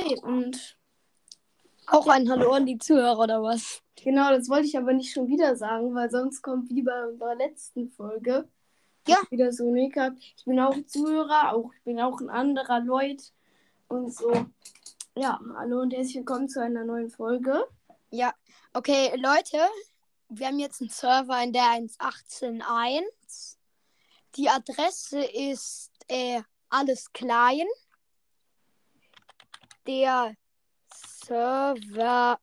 Hi und auch ein Hallo an die Zuhörer oder was? Genau, das wollte ich aber nicht schon wieder sagen, weil sonst kommt wie bei unserer letzten Folge wieder so eine Kacke. Ich bin auch Zuhörer, ich bin auch ein anderer Leut und so. Ja, hallo und herzlich willkommen zu einer neuen Folge. Ja, okay, Leute, wir haben jetzt einen Server in der 1.18.1. Die Adresse ist alles klein. Der Server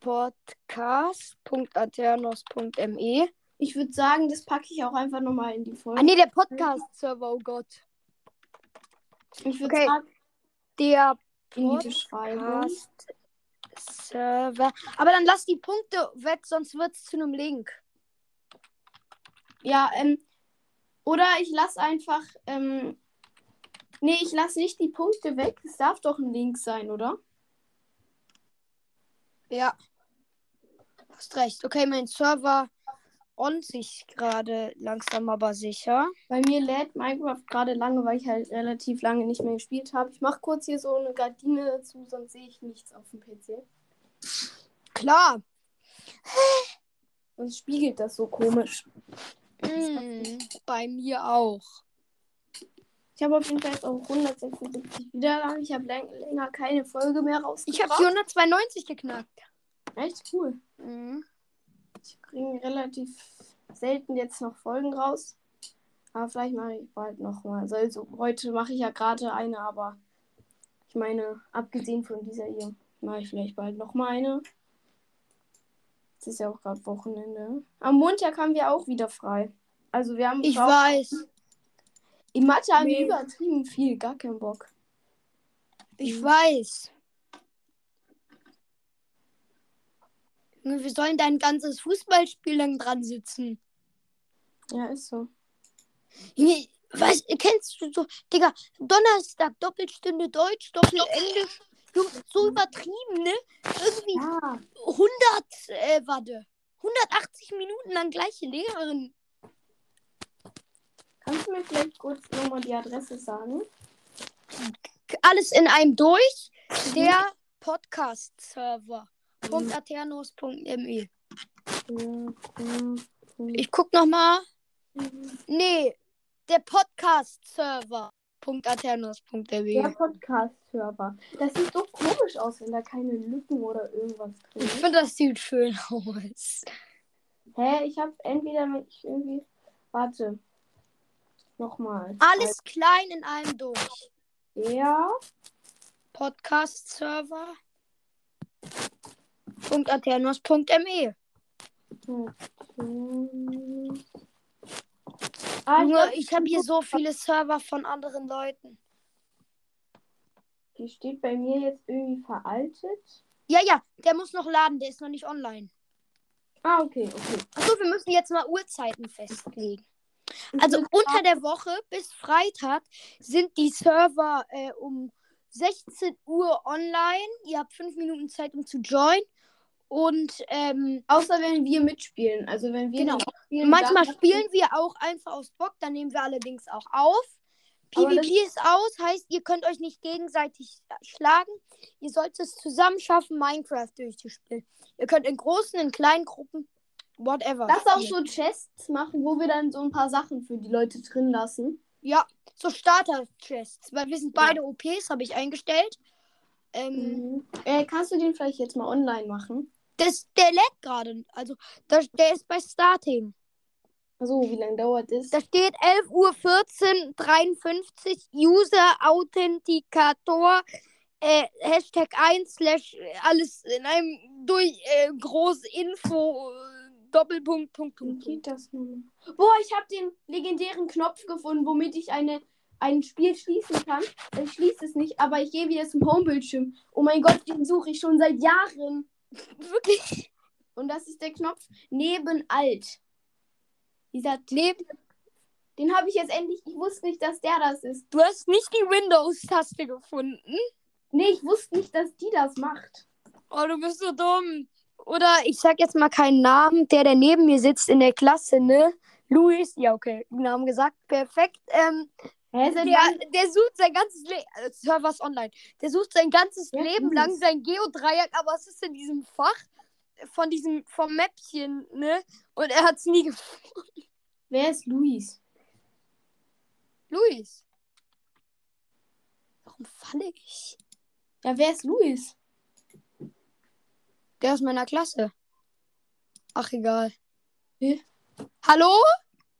podcast.aternos.me. Ich würde sagen, das packe ich auch einfach nochmal in die Folge. Ah ne, der Podcast-Server, oh Gott. Ich würde sagen, der Podcast-Server. Aber dann lass die Punkte weg, sonst wird es zu einem Link. Ja, oder ich lasse einfach, ich lasse nicht die Punkte weg. Es darf doch ein Link sein, oder? Ja. Hast recht. Okay, mein Server on sich gerade langsam, aber sicher. Bei mir lädt Minecraft gerade lange, weil ich halt relativ lange nicht mehr gespielt habe. Ich mache kurz hier so eine Gardine dazu, sonst sehe ich nichts auf dem PC. Klar. Sonst spiegelt das so komisch. Bei mir auch. Ich habe auf jeden Fall jetzt auch 176 Wiedergaben. Ich habe länger keine Folge mehr rausgebracht. Ich habe 492 geknackt. Echt cool. Mhm. Ich kriege relativ selten jetzt noch Folgen raus. Aber vielleicht mache ich bald nochmal. Also heute mache ich ja gerade eine, aber ich meine, abgesehen von dieser hier, mache ich vielleicht bald nochmal eine. Es ist ja auch gerade Wochenende. Am Montag haben wir auch wieder frei. Also wir haben... Ich weiß. In Mathe haben wir übertrieben viel. Gar keinen Bock. Ich weiß. Wir sollen dein ganzes Fußballspiel lang dran sitzen. Ja, ist so. Was? Kennst du so... Digga, Donnerstag, Doppelstunde Deutsch, Doppel-Englisch... So übertrieben, ne? Irgendwie 180 Minuten lang gleiche Lehrerin. Kannst du mir vielleicht kurz nochmal die Adresse sagen? Alles in einem durch. Der Podcast-Server. .aternos.me. Ich guck nochmal. Nee, der Podcast-Server. .aternos.de. Der Podcast-Server. Das sieht so komisch aus, wenn da keine Lücken oder irgendwas drin ist. Ich finde, das sieht schön aus. Hä? Ich habe irgendwie... Warte. Nochmal. Alles klein in einem durch. Ja. Podcast-Server. .aternos.me. Okay. Ich habe hier so viele Server von anderen Leuten. Die steht bei mir jetzt irgendwie veraltet. Ja, der muss noch laden, der ist noch nicht online. Ah, okay. Achso, wir müssen jetzt mal Uhrzeiten festlegen. Also unter der Woche bis Freitag sind die Server um 16 Uhr online. Ihr habt 5 Minuten Zeit, um zu joinen. Und außer wenn wir mitspielen. Also wenn wir spielen, manchmal spielen wir auch einfach aus Bock, dann nehmen wir allerdings auch auf. PvP ist aus, heißt, ihr könnt euch nicht gegenseitig schlagen. Ihr sollt es zusammen schaffen, Minecraft durchzuspielen. Ihr könnt in großen, in kleinen Gruppen, whatever. Lass auch so Chests machen, wo wir dann so ein paar Sachen für die Leute drin lassen. Ja, so Starter-Chests, weil wir sind beide OPs, habe ich eingestellt. Kannst du den vielleicht jetzt mal online machen? Der lädt gerade. Also, der ist bei Starting. So, wie lange dauert das? Da steht 11:14:53 User Authentikator Hashtag 1 / alles in einem durch groß Info Doppelpunkt. Geht das nur? Boah, ich habe den legendären Knopf gefunden, womit ich ein Spiel schließen kann. Ich schließe es nicht, aber ich gehe wieder zum Homebildschirm. Oh mein Gott, den suche ich schon seit Jahren. Wirklich? Und das ist der Knopf neben Alt. Dieser Knopf, den habe ich jetzt endlich. Ich wusste nicht, dass der das ist. Du hast nicht die Windows-Taste gefunden? Nee, ich wusste nicht, dass die das macht. Oh, du bist so dumm. Oder ich sag jetzt mal keinen Namen, der neben mir sitzt in der Klasse, ne? Luis, ja okay, Namen gesagt, perfekt. Hä, der sucht sein ganzes Leben. Server ist online. Der sucht sein ganzes Leben lang sein Geodreieck, aber es ist in diesem Fach von diesem vom Mäppchen, ne? Und er hat's nie gefunden. Wer ist Luis? Luis? Warum falle ich? Ja, wer ist Luis? Der aus meiner Klasse. Ach, egal. Hä? Hallo?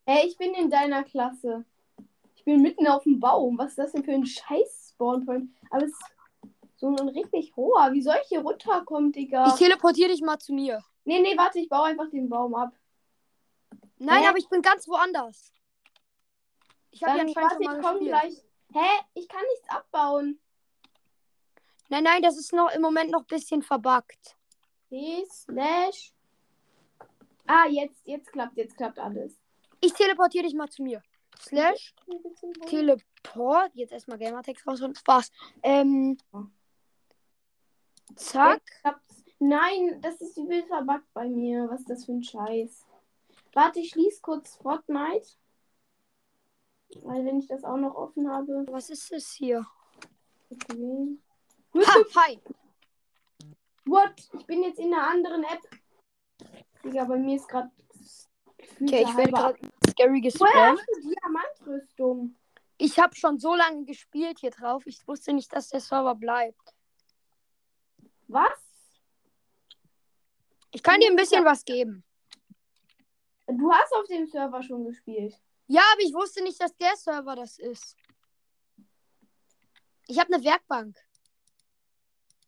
Hey, ich bin in deiner Klasse. Ich bin mitten auf dem Baum. Was ist das denn für ein Scheiß-Spawnpoint? Aber es ist so ein richtig hoher. Wie soll ich hier runterkommen, Digga? Ich teleportiere dich mal zu mir. Nee, warte. Ich baue einfach den Baum ab. Nein, aber ich bin ganz woanders. Ich habe ja anscheinend schon mal gespielt. Hä? Ich kann nichts abbauen. Nein, das ist noch im Moment noch ein bisschen verbuggt. Slash. Ah, jetzt klappt alles. Ich teleportiere dich mal zu mir. Slash, Teleport. Jetzt erstmal Gamertext raus und Spaß. Zack. Nein, das ist übel verbuggt bei mir. Was ist das für ein Scheiß? Warte, ich schließe kurz Fortnite. Weil wenn ich das auch noch offen habe. Was ist das hier? Okay. Hi. What? Ich bin jetzt in einer anderen App. Digga, bei mir ist gerade... Okay, ich werde gerade scary gespammt. Woher hast du Diamantrüstung? Ich habe schon so lange gespielt hier drauf. Ich wusste nicht, dass der Server bleibt. Was? Ich kann dir ein bisschen was geben. Du hast auf dem Server schon gespielt. Ja, aber ich wusste nicht, dass der Server das ist. Ich habe eine Werkbank.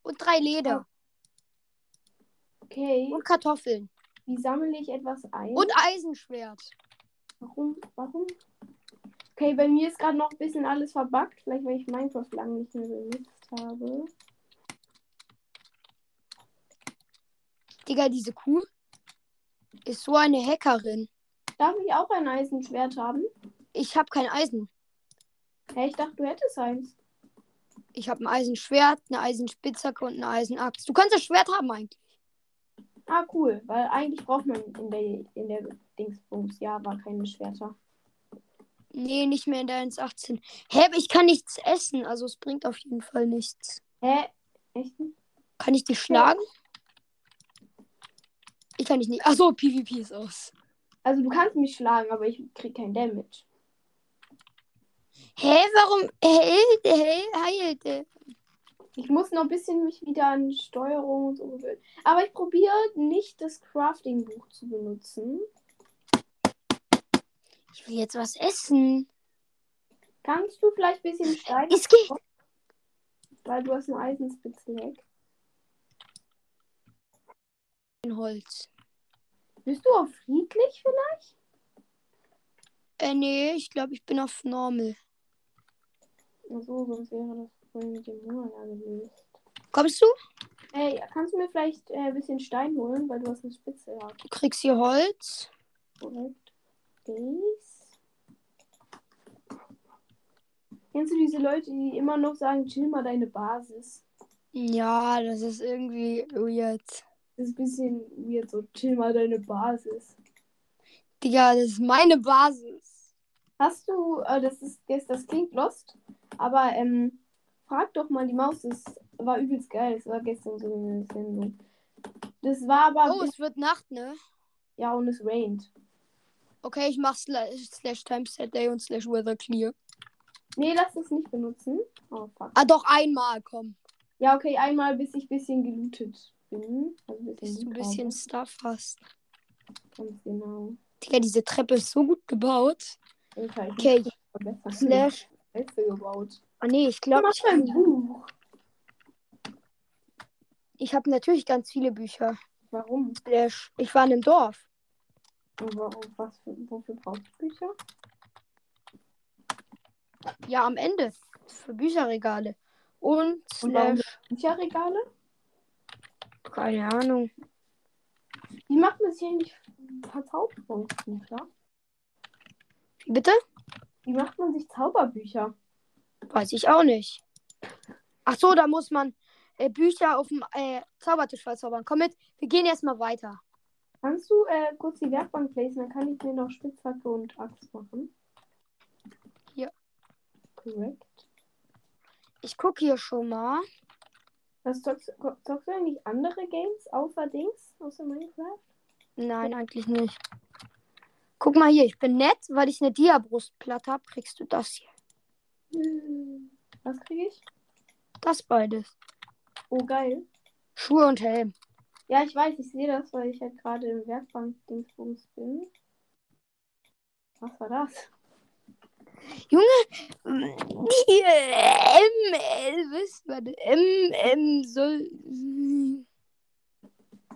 Und 3 Leder. Okay. Und Kartoffeln. Wie sammle ich etwas ein? Und Eisenschwert. Warum? Okay, bei mir ist gerade noch ein bisschen alles verbuggt. Vielleicht, weil ich Minecraft lange nicht mehr benutzt habe. Digga, diese Kuh ist so eine Hackerin. Darf ich auch ein Eisenschwert haben? Ich habe kein Eisen. Hä, ich dachte, du hättest eins. Ich habe ein Eisenschwert, eine Eisenspitzhacke und eine Eisenaxt. Du kannst das Schwert haben eigentlich. Ah, cool. Weil eigentlich braucht man in der Dingsbums Java keine Schwerter. Nee, nicht mehr in der 1.18. Hä, aber ich kann nichts essen. Also es bringt auf jeden Fall nichts. Hä? Echt? Kann ich dich schlagen? Ich kann dich nicht. Achso, PvP ist aus. Also du kannst mich schlagen, aber ich krieg kein Damage. Hä, warum? Hey. Ich muss noch ein bisschen mich wieder an Steuerung und so gewöhnen. Aber ich probiere nicht, das Crafting-Buch zu benutzen. Ich will jetzt was essen. Kannst du vielleicht ein bisschen steigen? Es geht. Weil du hast eine Eisenspitze weg. In Holz. Bist du auf friedlich vielleicht? Nee, ich glaube, ich bin auf normal. Ach so, sonst wäre das vorhin mit dem Hunger gelöst. Kommst du? Ey, kannst du mir vielleicht ein bisschen Stein holen, weil du hast eine Spitze gehabt. Du kriegst hier Holz. Korrekt. Kennst du diese Leute, die immer noch sagen, chill mal deine Basis? Ja, das ist irgendwie weird. Das ist ein bisschen weird, so chill mal deine Basis. Digga, das ist meine Basis. Hast du, das klingt lost, aber frag doch mal die Maus, das war übelst geil, das war gestern so eine Sendung. Das war aber... Oh, es wird Nacht, ne? Ja, und es rained. Okay, ich mach slash /timesetday und /weatherclear. Nee, lass das nicht benutzen. Oh, fuck. Ah, doch, einmal, komm. Ja, okay, einmal, bis ich ein bisschen gelootet bin. Bis du ein bisschen Stuff hast. Ganz genau. Digga, diese Treppe ist so gut gebaut. Okay. Slash. Gebaut. Oh nee, ich glaube... Ich habe ein Buch. Ich habe natürlich ganz viele Bücher. Warum? Slash. Ich war in einem Dorf. Und warum? Wofür brauchst du Bücher? Ja, am Ende. Für Bücherregale. Und slash... Bücherregale? Keine Ahnung. Wie macht man es hier nicht für Zauberbücher? Bitte? Wie macht man sich Zauberbücher? Weiß ich auch nicht. Ach so, da muss man Bücher auf dem Zaubertisch verzaubern. Komm mit, wir gehen erstmal weiter. Kannst du kurz die Werkbank placen? Dann kann ich mir noch Spitzhacke und Axt machen. Hier. Korrekt. Ich gucke hier schon mal. Was zockst du eigentlich andere Games außer Dings, außer Minecraft? Nein, eigentlich nicht. Guck mal hier, ich bin nett, weil ich eine Diabrustplatte habe, kriegst du das hier. Was kriege ich? Das beides. Oh, geil. Schuhe und Helm. Ja, ich weiß, ich sehe das, weil ich halt gerade im Werkbank-Dingsbums bin. Was war das? Junge, die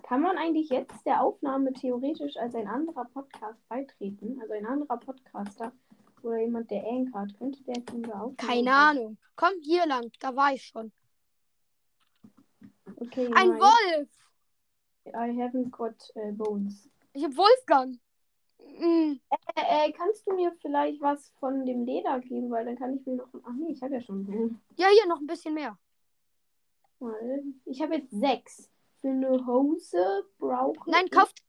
Kann man eigentlich jetzt der Aufnahme theoretisch als ein anderer Podcast beitreten? Also ein anderer Podcaster oder jemand, der Anchor könnte der Kunde auch. Keine Ahnung. Komm hier lang, da war ich schon. Okay, ein nein. Wolf! I haven't got bones. Ich hab Wolfgang. Mm. Kannst du mir vielleicht was von dem Leder geben, weil dann kann ich mir noch... Ach nee, ich habe ja schon einen. Ja, hier noch ein bisschen mehr. Ich habe jetzt 6. Für eine Hose brauchen... Nein, kauft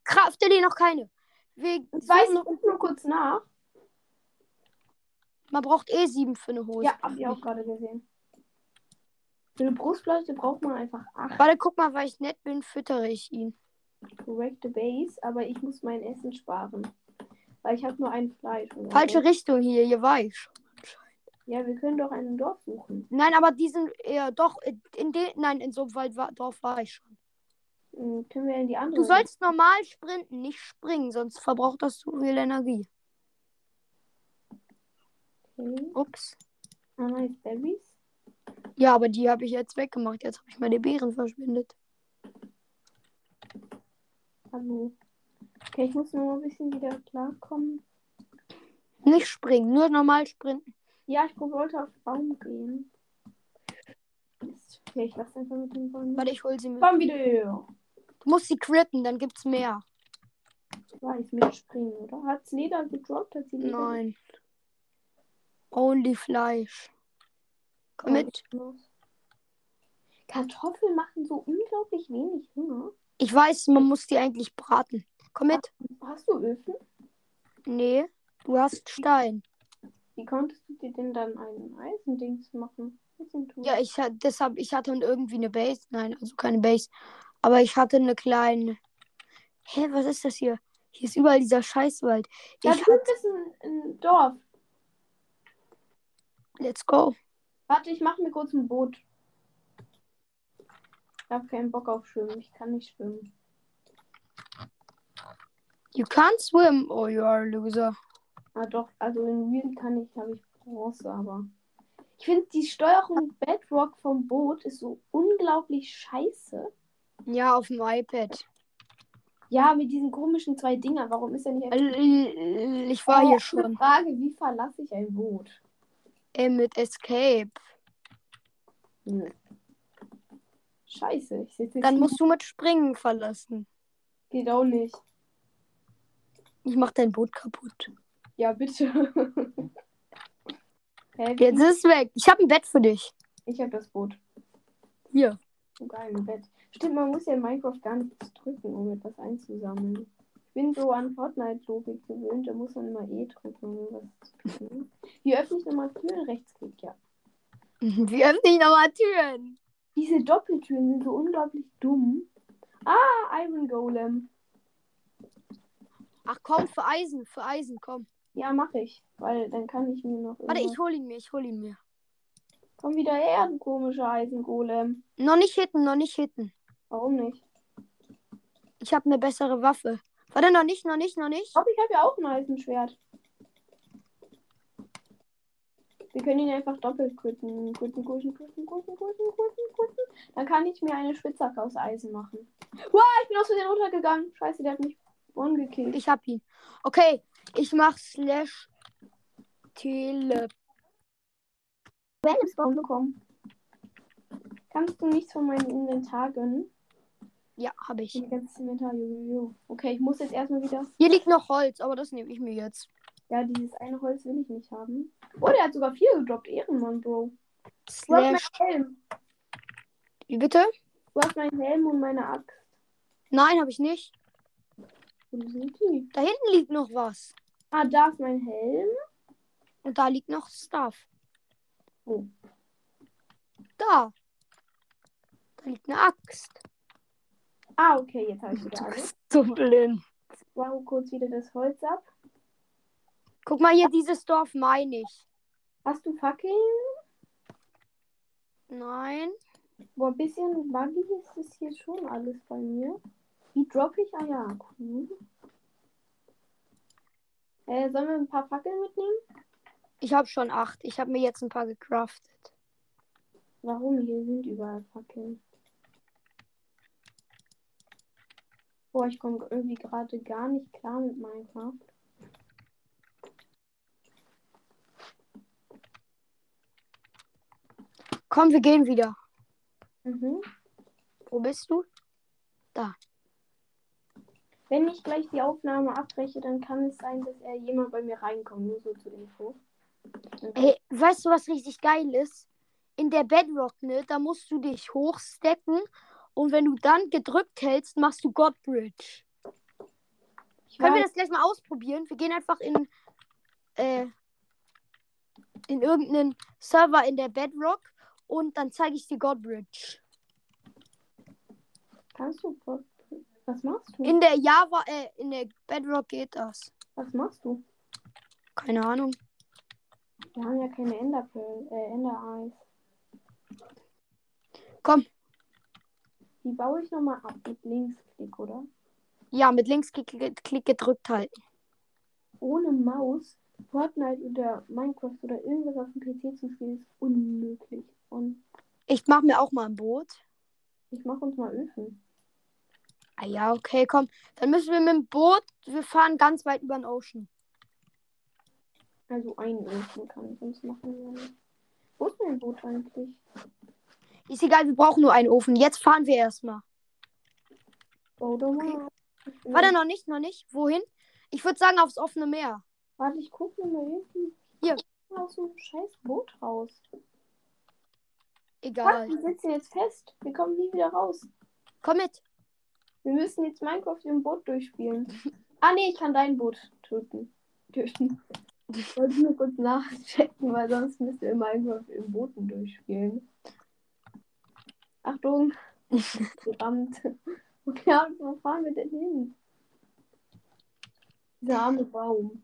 ihr dir noch keine. Ich weiß noch nur kurz nach. Man braucht eh 7 für eine Hose. Ja, hab ich auch gerade gesehen. Für eine Brustplatte braucht man einfach 8. Warte, guck mal, weil ich nett bin, füttere ich ihn. Korrekte Base, aber ich muss mein Essen sparen. Weil ich habe nur ein Fleisch. Falsche Richtung hier war ich schon anscheinend. Ja, wir können doch einen Dorf suchen. Nein, aber die sind eher doch in so einem Walddorf war ich schon. Können wir in die andere? Du sollst normal sprinten, nicht springen, sonst verbraucht das zu viel Energie. Okay. Ups. Ah, nice Babys. Ja, aber die habe ich jetzt weggemacht. Jetzt habe ich meine Beeren verschwendet. Hallo. Okay, ich muss nur ein bisschen wieder klarkommen. Nicht springen, nur normal sprinten. Ja, ich wollte auf den Baum gehen. Okay, ich lasse einfach mit dem Baum. Warte, ich hol sie mit. Komm wieder! Du musst sie critten, dann gibt's mehr. Ich weiß, mit springen, oder? Hat's Leder gedroppt? Hat sie Leder? Nein. Only Fleisch. Komm mit. Kartoffeln machen so unglaublich wenig Hunger. Ich weiß, man muss die eigentlich braten. Komm mit. Hast du Öfen? Nee, du hast Stein. Wie konntest du dir denn dann ein Eisendings machen? Ja, ich hatte irgendwie eine Base. Nein, also keine Base. Aber ich hatte eine kleine... Hä, was ist das hier? Hier ist überall dieser Scheißwald. Ja, du bist ein Dorf. Let's go. Warte, ich mache mir kurz ein Boot. Ich habe keinen Bock auf Schwimmen. Ich kann nicht schwimmen. You can't swim, or you are a loser. Ah doch, also in Real habe ich Bronze, aber... Ich finde, die Steuerung Bedrock vom Boot ist so unglaublich scheiße. Ja, auf dem iPad. Ja, mit diesen komischen 2 Dinger. Warum ist er nicht... Ich war hier schon. Die Frage, wie verlasse ich ein Boot? Mit Escape. Hm. Scheiße. Ich sitze. Dann musst du mit Springen verlassen. Geht auch nicht. Ich mach dein Boot kaputt. Ja, bitte. Jetzt ist es weg. Ich habe ein Bett für dich. Ich habe das Boot. Hier. So geil, ein Bett. Stimmt, man muss ja in Minecraft gar nichts drücken, um etwas einzusammeln. Ich bin so an Fortnite-Logik gewöhnt, da muss man immer E drücken, um was zu kriegen. Wie öffne ich nochmal Türen? Rechtsklick, ja. Wie öffne ich nochmal Türen? Diese Doppeltüren sind so unglaublich dumm. Ah, Iron Golem. Ach komm, für Eisen, komm. Ja, mache ich, weil dann kann ich mir noch... Warte, ich hol ihn mir. Komm wieder her, du komischer Eisengolem. Noch nicht hitten. Warum nicht? Ich habe eine bessere Waffe. Warte, noch nicht. Aber ich habe ja auch ein Eisenschwert. Wir können ihn einfach doppelt kütten. Kütten. Dann kann ich mir eine Spitzhacke aus Eisen machen. Wow, ich bin aus Versehen runtergegangen. Scheiße, der hat mich ungekillt. Ich hab ihn. Okay. Ich mach /Tele. Komm. Kannst du nichts von meinem Inventar gönnen? Ja, habe ich. Den ganzen Inventar. Okay, ich muss jetzt erstmal wieder... Hier liegt noch Holz, aber das nehme ich mir jetzt. Ja, dieses eine Holz will ich nicht haben. Oh, der hat sogar 4 gedroppt. Ehrenmann, Bro. / Helm. Wie bitte? Du hast meinen Helm und meine Axt. Nein, habe ich nicht. Wo sind die? Da hinten liegt noch was. Ah, da ist mein Helm. Und da liegt noch Stuff. Oh. Da. Da liegt eine Axt. Ah, okay, jetzt habe ich wieder alles. Du bist so blind. Wow, kurz wieder das Holz ab. Guck mal hier, dieses Dorf meine ich. Hast du Fackeln? Nein. Boah, ein bisschen buggy ist es hier schon alles bei mir. Wie droppe ich? Ah ja, cool. Sollen wir ein paar Fackeln mitnehmen? Ich habe schon 8. Ich habe mir jetzt ein paar gecraftet. Warum? Hier sind überall Fackeln. Boah, ich komme irgendwie gerade gar nicht klar mit Minecraft. Komm, wir gehen wieder. Mhm. Wo bist du? Da. Wenn ich gleich die Aufnahme abbreche, dann kann es sein, dass jemand bei mir reinkommt. Nur so zur Info. Okay. Hey, weißt du, was richtig geil ist? In der Bedrock, ne, da musst du dich hochstecken und wenn du dann gedrückt hältst, machst du God Bridge. Können wir das gleich mal ausprobieren? Wir gehen einfach in irgendeinen Server in der Bedrock und dann zeige ich dir God Bridge. Kannst du God Bridge? Was machst du? In der Java, in der Bedrock geht das. Was machst du? Keine Ahnung. Wir haben ja keine Ender-Eis. Komm. Die baue ich nochmal ab mit Linksklick, oder? Ja, mit Linksklick gedrückt halten. Ohne Maus Fortnite oder Minecraft oder irgendwas auf dem PC zu spielen ist unmöglich. Und ich mache mir auch mal ein Boot. Ich mache uns mal Öfen. Ah ja, okay, komm. Dann müssen wir mit dem Boot, wir fahren ganz weit über den Ocean. Also einen Ocean kann ich sonst machen. Ja. Wo ist mein Boot eigentlich? Ist egal, wir brauchen nur einen Ofen. Jetzt fahren wir erstmal. Oder okay. Warte, noch nicht. Wohin? Ich würde sagen, aufs offene Meer. Warte, ich gucke mal hinten. Hier. Aus dem scheiß Boot raus. Egal. Wir sitzen jetzt fest. Wir kommen nie wieder raus. Komm mit. Wir müssen jetzt Minecraft im Boot durchspielen. Ah, nee, ich kann dein Boot töten. Ich wollte nur kurz nachchecken, weil sonst müssen wir Minecraft im Booten durchspielen. Achtung! Gerammt. Okay, wo fahren wir denn hin? Dieser arme Baum.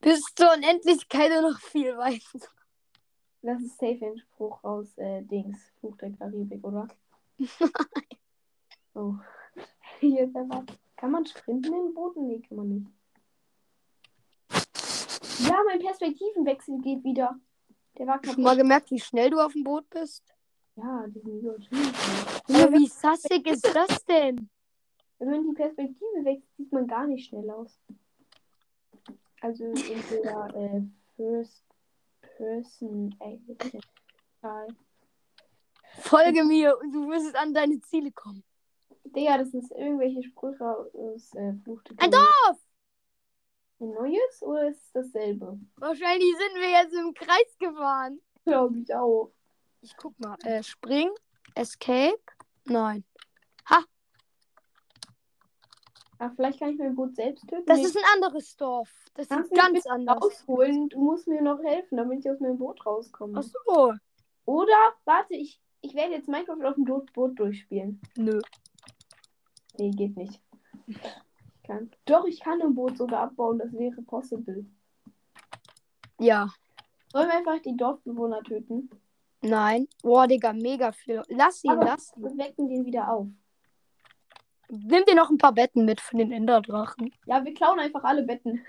Bis zur Unendlichkeit noch viel weiter. Das ist safe ein Spruch aus Fluch der Karibik, oder? Nein. Oh. Hier ist einfach. Kann man sprinten in den Booten? Nee, kann man nicht. Ja, mein Perspektivenwechsel geht wieder. Der war kaputt. Hast du mal gemerkt, wie schnell du auf dem Boot bist? Ja, die sind so schön. Ja, wie sassig ist das denn? Wenn man die Perspektive wechselt, sieht man gar nicht schnell aus. Also entweder First Person Action. Folge mir und du wirst an deine Ziele kommen. Digga, das sind irgendwelche Sprüche aus Fluchte. Ein Dorf! Ein neues oder ist es dasselbe? Wahrscheinlich sind wir jetzt im Kreis gefahren. Glaube ich auch. Ich guck mal. Spring. Escape. Nein. Ha! Ach, vielleicht kann ich mein Boot selbst töten. Das ist ein anderes Dorf. Das ist ganz anders. Ausholen. Du musst mir noch helfen, damit ich aus meinem Boot rauskomme. Ach so. Oder, warte, ich werde jetzt Minecraft auf dem Boot durchspielen. Nö. Nee, geht nicht. Ich kann ein Boot sogar abbauen, das wäre possible. Ja. Sollen wir einfach die Dorfbewohner töten? Nein. Boah, Digga, mega viel. Lass ihn. Wir wecken den wieder auf. Nimm dir noch ein paar Betten mit für den Enderdrachen. Ja, wir klauen einfach alle Betten.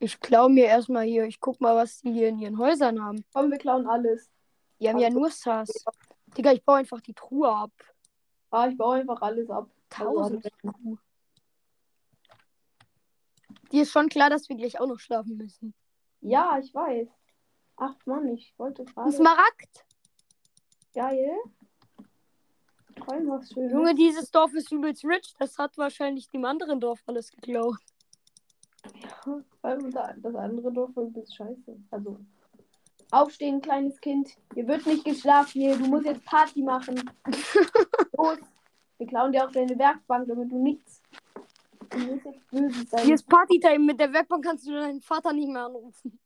Ich klaue mir erstmal hier. Ich guck mal, was die hier in ihren Häusern haben. Komm, wir klauen alles. Die haben ja nur Sass. Digga, ich baue einfach die Truhe ab. Ah, ich baue einfach alles ab. 1000. Dir ist schon klar, dass wir gleich auch noch schlafen müssen. Ja, ich weiß. Ach Mann, ich wollte gerade... Ein Smaragd! Geil. Träum was Schönes. Junge, dieses Dorf ist übelst rich. Das hat wahrscheinlich dem anderen Dorf alles geklaut. Ja, weil das andere Dorf war übelst scheiße. Also... Aufstehen, kleines Kind. Hier wird nicht geschlafen. Hier, du musst jetzt Party machen. Los. Wir klauen dir auch deine Werkbank, damit du nichts. Du musst jetzt böse sein. Hier ist Partytime. Mit der Werkbank kannst du deinen Vater nicht mehr anrufen.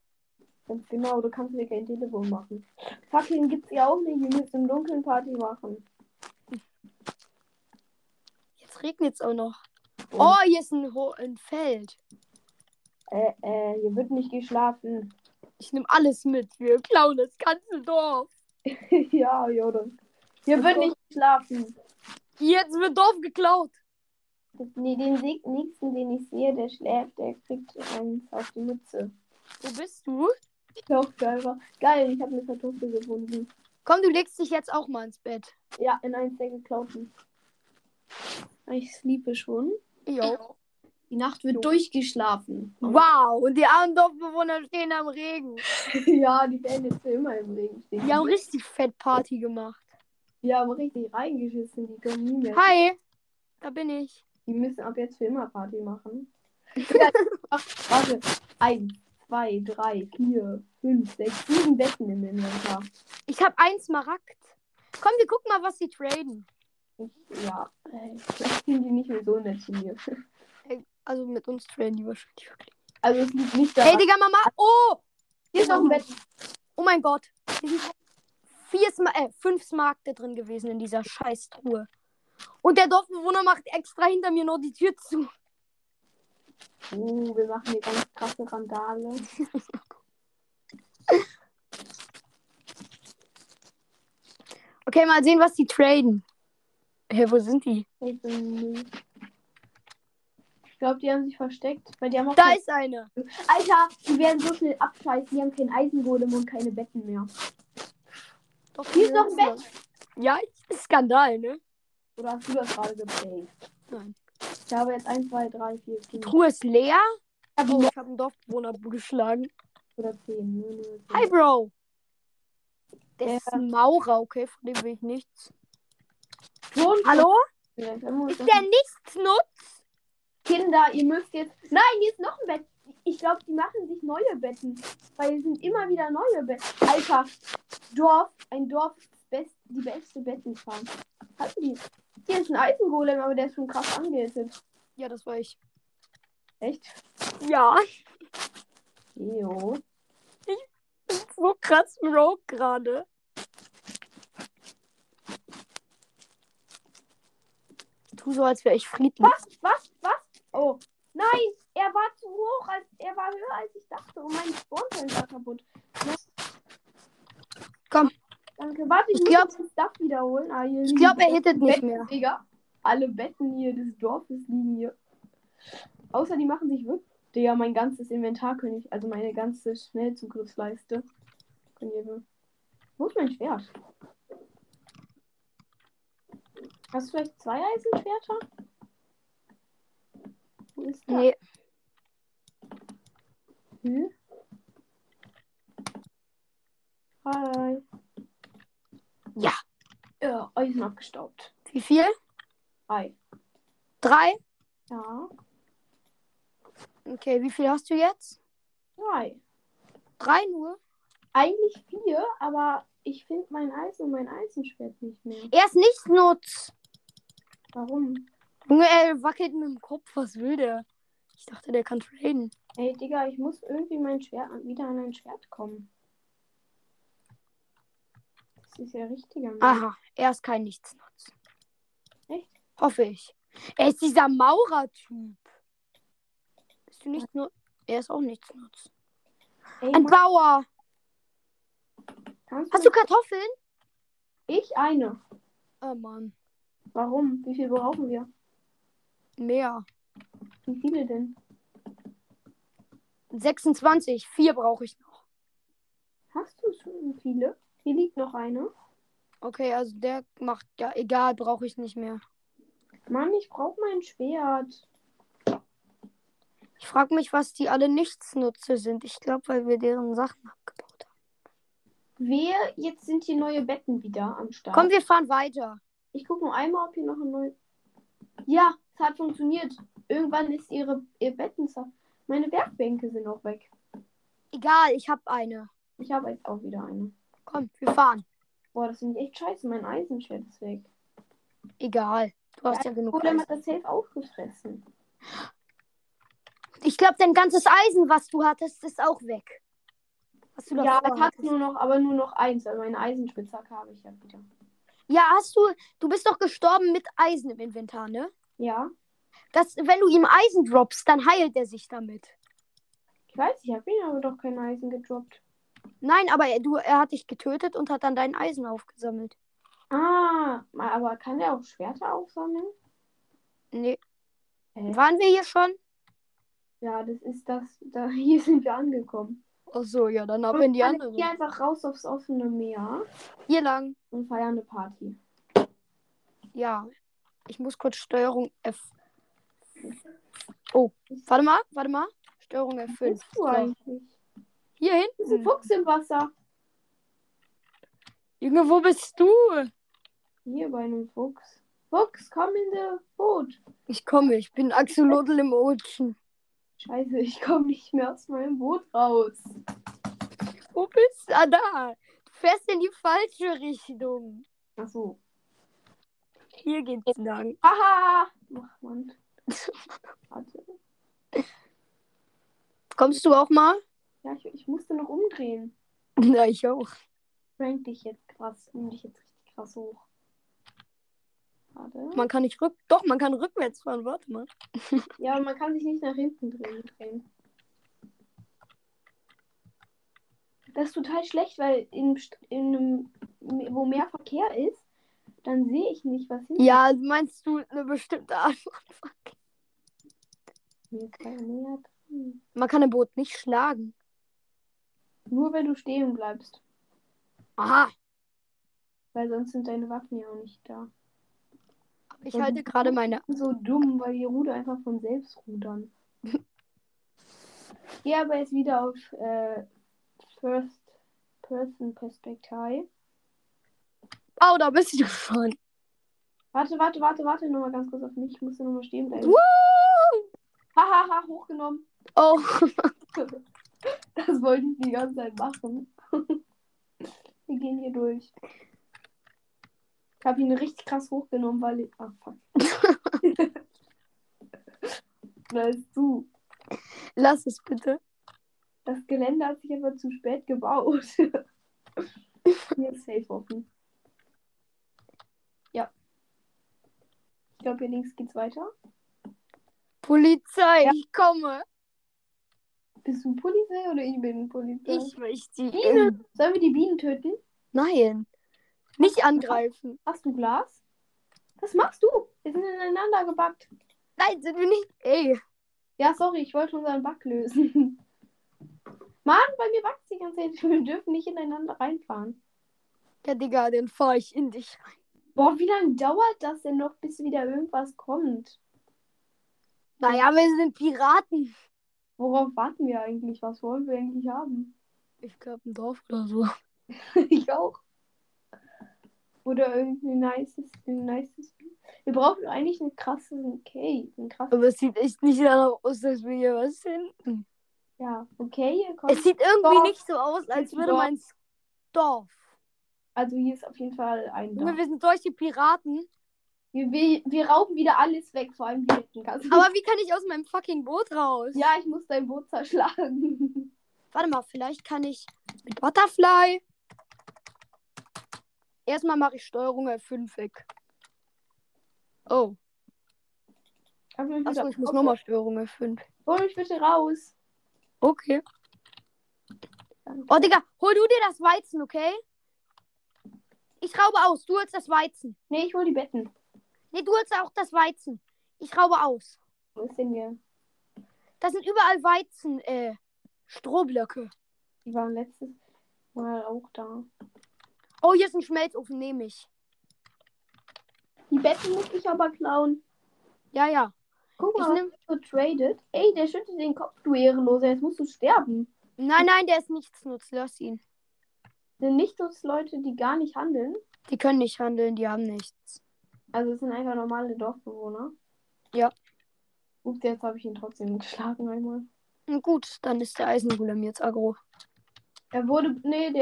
Ganz genau, du kannst mir kein Telefon machen. Fucking gibt's ja auch nicht, wir müssen im Dunkeln Party machen. Jetzt regnet's auch noch. Und? Oh, hier ist ein Feld. Hier wird nicht geschlafen. Ich nehme alles mit, wir klauen das ganze Dorf. Ja, Jordan. Hier wird nicht geschlafen. Jetzt wird Dorf geklaut. Nee, den nächsten, den ich sehe, der schläft, der kriegt eins auf die Mütze. Wo bist du? Ich glaube, geil war. Geil, ich habe eine Kartoffel gefunden. Komm, du legst dich jetzt auch mal ins Bett. Ja, in eins der geklauten. Ich sleepe schon. Jo. Die Nacht wird durchgeschlafen. Wow, und die armen Dorfbewohner stehen am Regen. Ja, die werden jetzt immer im Regen stehen. Die haben richtig fett Party gemacht. Die haben richtig reingeschissen, die können nie mehr. Hi, da bin ich. Die müssen ab jetzt für immer Party machen. Ach, warte. 1, 2, 3, 4, 5, 6, 7 Betten im Inventar. Ich habe 1 Smaragd. Komm, wir gucken mal, was die traden. Ja, vielleicht sind die nicht mehr so nett zu mir. Also mit uns traden die wahrscheinlich wirklich. Also es liegt nicht da. Hey, Digga, Mama. Oh! Hier ist noch ein Bett. Oh mein Gott. Hier sind 5 Smaragde drin gewesen in dieser scheiß Truhe. Und der Dorfbewohner macht extra hinter mir noch die Tür zu. Oh, wir machen hier ganz krasse Randale. Okay, mal sehen, was die traden. Hä, wo sind die? Ich glaube, die haben sich versteckt. Weil die haben auch da ist eine. Alter, die werden so schnell abscheißen. Die haben kein Eisengolem und keine Betten mehr. Doch, hier ist noch ein Bett. Ja, ist Skandal, ne? Oder hast du das gerade geplayt? Nein. Ich habe jetzt 1, 2, 3, 4, 5. Die Truhe ist leer. Oh, ich habe einen Dorfbewohner geschlagen. Oder 10. Hi, Bro. Der ist ein Maurer, okay? Von dem will ich nichts. Hallo? Ja, ist der Nichtsnutz? Kinder, ihr müsst jetzt... Nein, hier ist noch ein Bett. Ich glaube, die machen sich neue Betten. Weil hier sind immer wieder neue Betten. Alter, ein Dorf ist die beste Bettenfarm. Hatten die... Hier ist ein Eisengolem, aber der ist schon krass angehittet. Ja, das war ich. Echt? Ja. Jo. Ich bin so krass broke gerade. Tu so, als wäre ich friedlich. Was? Oh. Nein, er war zu hoch, er war höher als ich dachte. Und mein Spawnfeld war kaputt. Komm. Danke, warte, ich muss das Dach wiederholen. Ah, ich glaube, er hittet nicht mehr. Digga. Alle Betten hier des Dorfes liegen hier. Außer die machen sich wirklich. Digga, mein ganzes Inventar kann ich. Also meine ganze Schnellzugriffsleiste. Wo ist mein Schwert? Hast du vielleicht 2 Eisenschwerter? Wo ist das? Nee. Hm? Hi. Ja. Ja, Eisen abgestaubt. Wie viel? 3. 3? Ja. Okay, wie viel hast du jetzt? 3. 3 nur? Eigentlich 4, aber ich finde mein Eisen und mein Eisenschwert nicht mehr. Er ist nicht nutz. Warum? Junge, er wackelt mit dem Kopf. Was will der? Ich dachte, der kann traden. Ey, Digga, ich muss irgendwie mein Schwert wieder an ein Schwert kommen. Das ist ja richtiger Mann. Aha, er ist kein Nichtsnutz. Echt? Hoffe ich. Er ist dieser Maurer-Typ. Bist du nicht nur... Er ist auch Nichtsnutz. Ey, ein Bauer. Hast du Kartoffeln? Ich eine. Oh Mann. Warum? Wie viel brauchen wir? Mehr. Wie viele denn? 26. 4 brauche ich noch. Hast du schon viele? Hier liegt noch eine. Okay, also der macht... Ja, egal, brauche ich nicht mehr. Mann, ich brauche mein Schwert. Ich frage mich, was die alle Nichtsnutze sind. Ich glaube, weil wir deren Sachen abgebaut haben. Jetzt sind hier neue Betten wieder am Start. Komm, wir fahren weiter. Ich gucke nur einmal, ob hier noch ein neues... Ja, es hat funktioniert. Irgendwann ist ihr Betten... Meine Werkbänke sind auch weg. Egal, ich habe eine. Ich habe jetzt auch wieder eine. Komm, wir fahren. Boah, das finde ich echt scheiße. Mein Eisenschwert ist weg. Egal. Du hast ja genug Eisen. Hat das safe aufgefressen. Ich glaube, dein ganzes Eisen, was du hattest, ist auch weg. Hast du das? Ja, ich hatte nur noch eins, also eine Eisenspitzhacke habe ich ja wieder. Ja, du bist doch gestorben mit Eisen im Inventar, ne? Ja. Das, wenn du ihm Eisen droppst, dann heilt er sich damit. Ich weiß, ich habe ihm aber doch kein Eisen gedroppt. Nein, aber er hat dich getötet und hat dann dein Eisen aufgesammelt. Ah, aber kann er auch Schwerter aufsammeln? Nee. Waren wir hier schon? Ja, das ist das. Hier sind wir angekommen. Ach so, ja, dann ab in die andere. Hier einfach raus aufs offene Meer. Hier lang. Und feiern eine Party. Ja. Ich muss kurz Steuerung F. Oh, warte mal. Steuerung F5. Was bist du eigentlich? Hier hinten ist ein Fuchs im Wasser. Junge, wo bist du? Hier bei einem Fuchs. Fuchs, komm in das Boot. Ich komme, ich bin Axolotl im Ocean. Scheiße, ich komme nicht mehr aus meinem Boot raus. Wo bist du? Ah, da. Du fährst in die falsche Richtung. Ach so. Hier geht's lang. Aha! Ach, Mann. Warte. Kommst du auch mal? Ja, ich musste noch umdrehen. Na, ich auch. Rank dich jetzt krass. Nimm dich jetzt richtig krass hoch. Warte. Man kann nicht Doch, man kann rückwärts fahren. Warte mal. Ja, aber man kann sich nicht nach hinten drehen. Das ist total schlecht, weil wo mehr Verkehr ist, dann sehe ich nicht, was hinten ist. Ja, meinst du eine bestimmte Art von Verkehr? Man kann ein Boot nicht schlagen. Nur wenn du stehen bleibst. Aha. Weil sonst sind deine Waffen ja auch nicht da. Ich halte gerade meine... So dumm, weil die Ruder einfach von selbst rudern. Geh aber jetzt wieder auf First-Person-Perspektive. Oh, da bist du schon. Warte, nochmal ganz kurz auf mich. Ich muss ja nochmal stehen bleiben. Hahaha, hochgenommen. Oh. Das wollte ich die ganze Zeit machen. Wir gehen hier durch. Ich habe ihn richtig krass hochgenommen, weil ich... Ach, fuck. Da ist du. Lass es bitte. Das Gelände hat sich aber zu spät gebaut. Hier ist safe offen. Ja. Ich glaube, hier links geht's weiter. Polizei, ja. Ich komme. Bist du Polizei oder ich bin Polizei? Ich möchte die Bienen. Sollen wir die Bienen töten? Nein. Nicht angreifen. Hast du Glas? Was machst du? Wir sind ineinander gebackt. Nein, sind wir nicht. Ey. Ja, sorry, ich wollte unseren Bug lösen. Mann, bei mir backt die ganze Zeit. Wir dürfen nicht ineinander reinfahren. Ja, Digga, dann fahr ich in dich rein. Boah, wie lange dauert das denn noch, bis wieder irgendwas kommt? Naja, wir sind Piraten. Worauf warten wir eigentlich? Was wollen wir eigentlich haben? Ich glaube, ein Dorf oder so. Ich auch. Oder irgendein nices. Wir brauchen eigentlich einen krassen Cave. Aber es sieht echt nicht danach aus, dass wir hier was finden. Ja, okay. Hier kommt es sieht irgendwie Dorf. Nicht so aus, als würde man ins Dorf. Also hier ist auf jeden Fall ein Dorf. Wir sind solche Piraten. Wir rauben wieder alles weg, vor allem die Heckenkasse. Aber wie kann ich aus meinem fucking Boot raus? Ja, ich muss dein Boot zerschlagen. Warte mal, vielleicht kann ich mit Butterfly. Erstmal mache ich Steuerung F5 weg. Oh. Achso, ich muss nochmal Steuerung F5. Hol mich bitte raus. Okay. Oh, Digga, hol du dir das Weizen, okay? Ich raube aus, du holst das Weizen. Nee, ich hol die Betten. Nee, du holst auch das Weizen. Ich raube aus. Wo ist denn hier? Das sind überall Weizen, Strohblöcke. Die waren letztes Mal auch da. Oh, hier ist ein Schmelzofen, nehme ich. Die Betten muss ich aber klauen. Ja. Guck mal, ich so traded. Ey, der schüttet den Kopf, du Ehrenloser. Jetzt musst du sterben. Nein, der ist nichtsnutz. Lass ihn. Sind nichtsnutz Leute, die gar nicht handeln? Die können nicht handeln, die haben nichts. Also es sind einfach normale Dorfbewohner? Ja. Ups, jetzt habe ich ihn trotzdem geschlagen einmal. Gut, dann ist der Eisengolem jetzt aggro. Der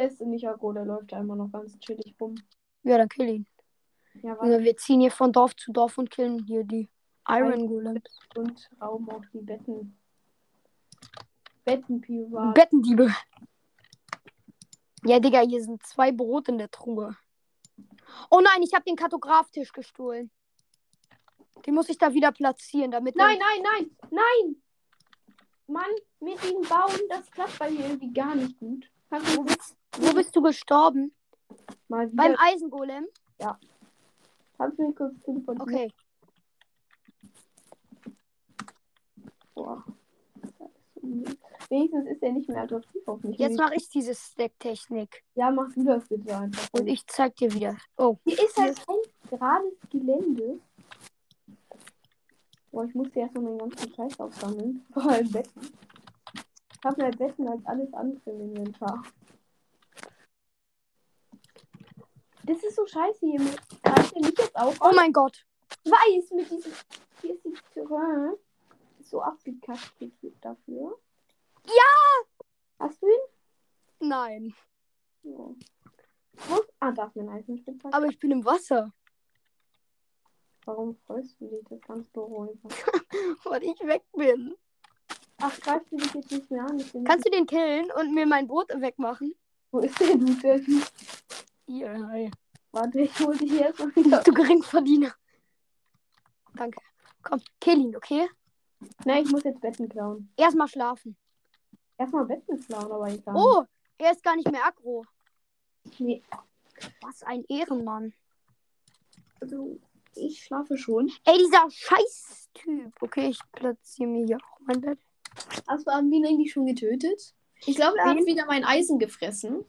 ist nicht aggro, der läuft ja immer noch ganz chillig rum. Ja, dann kill ihn. Ja, also wir ziehen hier von Dorf zu Dorf und killen hier die Iron Golem. Und rauben auch die Bettendiebe. Ja, Digga, hier sind 2 Brote in der Truhe. Oh nein, ich habe den Kartograftisch gestohlen. Den muss ich da wieder platzieren, damit... Nein, nein, nein, nein! Mann, mit ihm bauen, das klappt bei mir irgendwie gar nicht gut. Wo bist du gestorben? Mal wieder. Beim Eisengolem? Ja. Kannst du mich kurz teleportieren? Okay. Boah. Wenigstens ist er nicht mehr attraktiv auf mich. Jetzt mache ich diese Stack-Technik. Ja, mach du das bitte einfach. Und ich zeig dir wieder. Oh. Hier ist halt kein gerades Gelände. Boah, ich muss erst mal meinen ganzen Scheiß aufsammeln. Vor allem Betten. Ich hab mehr Betten als alles andere im Inventar. Das ist so scheiße hier. Kannst du nicht jetzt auch... Oh mein Gott. Ich weiß, mit diesem... Hier ist die Terrain. So abgekackt dafür. Ja! Hast du ihn? Nein. Ja. Ah, darf man Eis nicht bezahlen? Aber ich bin im Wasser. Warum freust du dich? Das kannst du holen. Weil ich weg bin. Ach, greifst du dich jetzt nicht mehr an? Kannst du den killen und mir mein Brot wegmachen? Wo ist der du denn? Hier. Warte, ich hol dich jetzt noch wieder. Du Geringverdiener. Danke. Komm, kill ihn, okay? Nein, ich muss jetzt Betten klauen. Erstmal schlafen. Erstmal Betten klauen, aber ich kann. Oh, er ist gar nicht mehr aggro. Nee. Was ein Ehrenmann. Also, ich schlafe schon. Ey, dieser Scheiß-Typ. Okay, ich platziere mir hier auch mein Bett. Hast du Armin eigentlich schon getötet? Ich glaube, er hat wieder mein Eisen gefressen.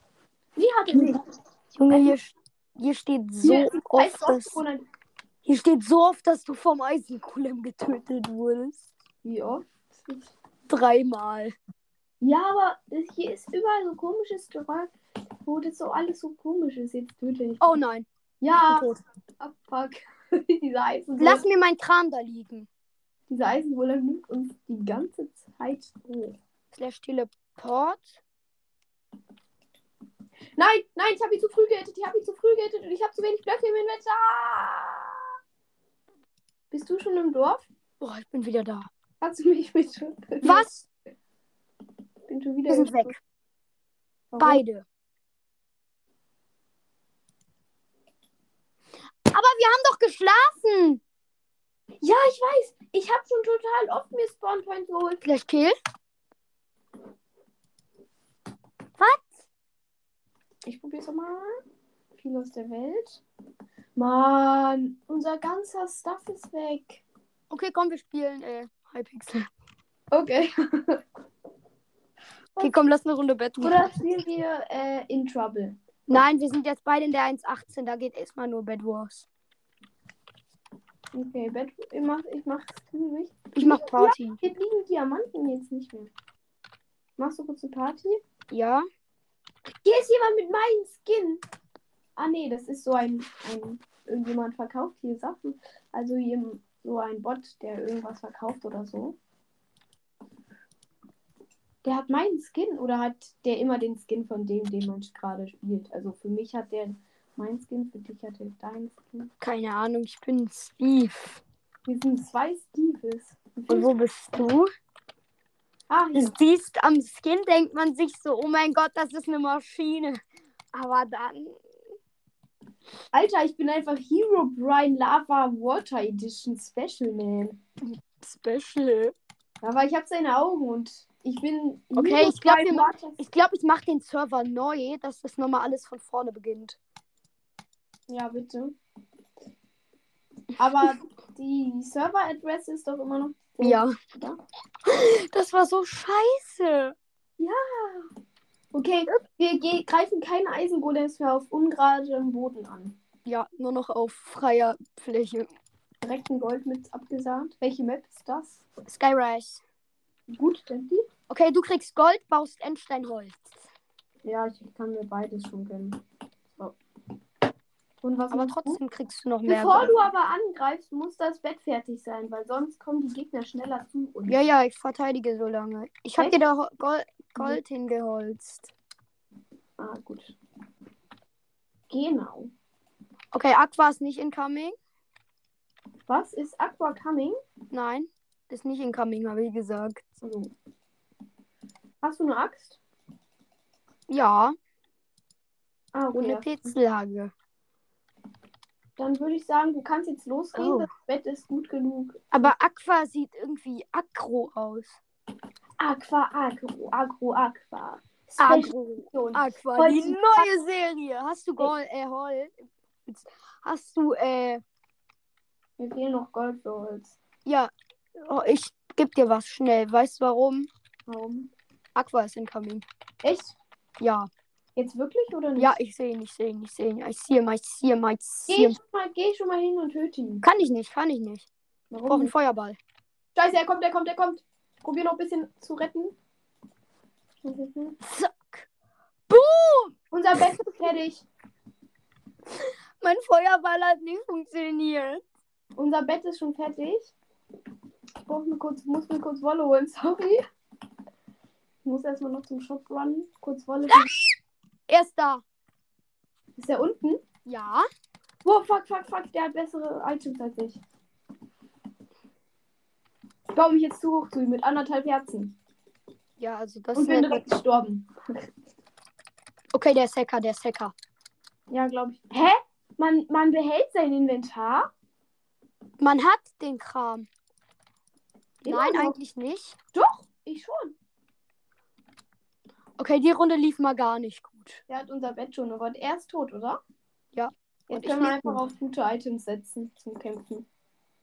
Wie hat er das? Junge, hier steht so oft, hier steht so oft, dass du vom Eisengolem getötet wurdest. Wie oft? 3-mal. Ja, aber hier ist überall so komisches Geräusch, wo das so alles so komisch ist. Jetzt töte ich. Oh nein. Ja. Abfuck. Diese Eisengolem. Lass mir meinen Kram da liegen. Diese Eisengolem nimmt uns die ganze Zeit hoch. /Teleport. Nein, nein, ich habe ihn zu früh gerettet. Ich habe ihn zu früh gerettet und ich habe zu wenig Blöcke im Inventar. Bist du schon im Dorf? Boah, ich bin wieder da. Kannst du mich mit... Was? Ich bin schon wieder... Wir sind weg. Warum? Beide. Aber wir haben doch geschlafen. Ja, ich weiß. Ich habe schon total oft mir Spawnpoint geholt. Vielleicht kill? Was? Ich probiere es nochmal. Viel aus der Welt. Mann, unser ganzer Stuff ist weg. Okay, komm, wir spielen Hypixel. Okay. Okay, komm, lass eine Runde Bedrock. Oder spielen wir In Trouble? Nein, wir sind jetzt beide in der 1.18, da geht erstmal nur Bedwars. Okay, Bedwars, ich mach Party. Ja, hier liegen Diamanten jetzt nicht mehr. Machst du kurz eine Party? Ja. Hier ist jemand mit meinem Skin. Ah, nee, das ist so ein irgendjemand verkauft hier Sachen. Also hier so ein Bot, der irgendwas verkauft oder so. Der hat meinen Skin oder hat der immer den Skin von dem, den man gerade spielt? Also für mich hat der meinen Skin, für dich hat der deinen Skin. Keine Ahnung, ich bin Steve. Wir sind 2 Steves. Und wo bist du? Ah, ja. Du siehst am Skin, denkt man sich so, oh mein Gott, das ist eine Maschine. Aber dann... Alter, ich bin einfach Hero Brian Lava Water Edition Special, man. Special. Aber ich hab seine Augen und ich bin... Okay, ich mach den Server neu, dass das nochmal alles von vorne beginnt. Ja, bitte. Aber die Server-Adresse ist doch immer noch... Ja. Oder? Das war so scheiße. Ja. Okay, wir greifen keine Eisengolems mehr auf ungeradem Boden an. Ja, nur noch auf freier Fläche. Direkt ein Gold mit abgesahnt. Welche Map ist das? Skyrise. Gut, denn die? Okay, du kriegst Gold, baust Endsteinholz. Ja, ich kann mir beides schon gönnen. So. Und was aber trotzdem du? Kriegst du noch mehr. Bevor Gold. Du aber angreifst, muss das Bett fertig sein, weil sonst kommen die Gegner schneller zu uns. Ja, ich verteidige so lange. Ich hab dir da Gold hingeholzt. Ah, gut. Genau. Okay, Aqua ist nicht incoming. Was? Ist Aqua coming? Nein, ist nicht incoming, habe ich gesagt. Also. Hast du eine Axt? Ja. Ah, okay. Und eine Pilzlage. Dann würde ich sagen, du kannst jetzt losgehen. Oh. Das Bett ist gut genug. Aber Aqua sieht irgendwie aggro aus. Aqua, aggro, aggro, Aqua. Agro. Aqua, die neue Serie. Hast du Gold? Hast du, Mir fehlen noch Gold für Holz. Ja, oh, ich geb dir was schnell. Weißt du warum? Warum? Aqua ist in Kamin. Echt? Ja. Jetzt wirklich oder nicht? Ja, ich sehe ihn, ich sehe ihn, ich sehe ihn. Ich sehe ihn. Geh schon mal hin und töte ihn. Kann ich nicht, kann ich nicht. Warum? Ich brauche einen Feuerball. Scheiße, er kommt, er kommt, er kommt. Probier noch ein bisschen zu retten. Zack. Boom! Unser Bestes fertig. Mein Feuerball hat nicht funktioniert. Unser Bett ist schon fertig. Ich muss mir kurz Wolle holen, sorry. Ich muss erstmal noch zum Shop runnen. Kurz Wolle holen. Er ist da. Ist er unten? Ja. Oh, fuck, fuck, fuck. Der hat bessere Items als ich. Ich baue mich jetzt zu hoch zu ihm mit 1,5 Herzen. Ja, also das ist... Und bin direkt gestorben. Okay, der ist Hacker, der ist Hacker. Ja, glaube ich. Hä? Man behält sein Inventar? Man hat den Kram. Nein, eigentlich nicht. Doch, ich schon. Okay, die Runde lief mal gar nicht gut. Er hat unser Bett schon, aber er ist tot, oder? Ja. Jetzt können wir einfach auf gute Items setzen zum Kämpfen.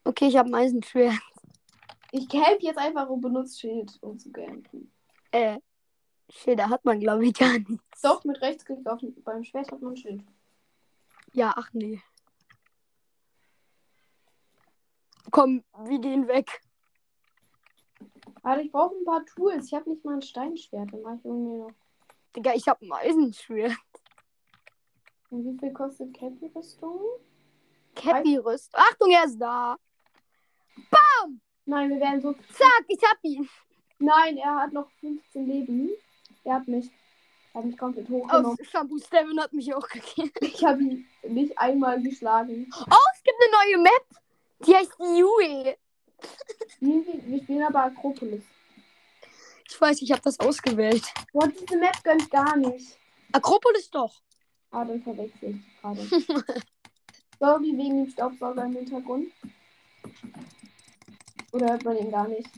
Okay, ich habe ein Eisenschwert. Ich helfe jetzt einfach und benutze Schild, um zu kämpfen. Schilder hat man, glaube ich, gar nicht. Doch, mit Rechtsklick beim Schwert hat man ein Schild. Ja, ach nee. Komm, wir gehen weg. Warte, ich brauche ein paar Tools. Ich habe nicht mal ein Steinschwert. Dann mache ich irgendwie noch. Digga, ich habe ein Eisenschwert. Und wie viel kostet Cappy-Rüstung? Cappy-Rüstung. Achtung, er ist da. Bam! Nein, wir werden so. Zack, ich hab ihn. Nein, er hat noch 15 Leben. Er hat mich komplett hochgenommen. Oh, Shampoo Steven hat mich auch gekillt. Ich habe ihn nicht einmal geschlagen. Oh, es gibt eine neue Map. Die heißt Yui. Wir spielen aber Akropolis. Ich weiß, ich habe das ausgewählt. Boah, diese Map gönnt gar nicht. Akropolis doch. Ah, dann verwechsel ich gerade. Sorry, wegen dem Staubsauger im Hintergrund. Oder hört man ihn gar nicht?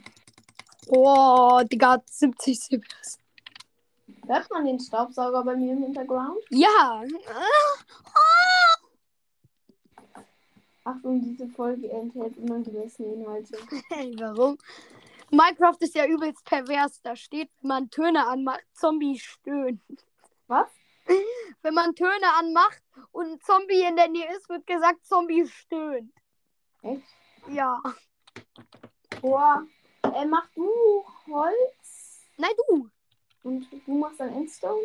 Oh, Digga, 70 CPS. Hört man den Staubsauger bei mir im Hintergrund? Ja. Achtung, diese Folge enthält unangemessene Inhalte. Hey, warum? Minecraft ist ja übelst pervers. Da steht, wenn man Töne anmacht, Zombie stöhnt. Was? Wenn man Töne anmacht und ein Zombie in der Nähe ist, wird gesagt, Zombie stöhnt. Echt? Ja. Boah. Mach du Holz? Nein, du. Und du machst dann Endstone?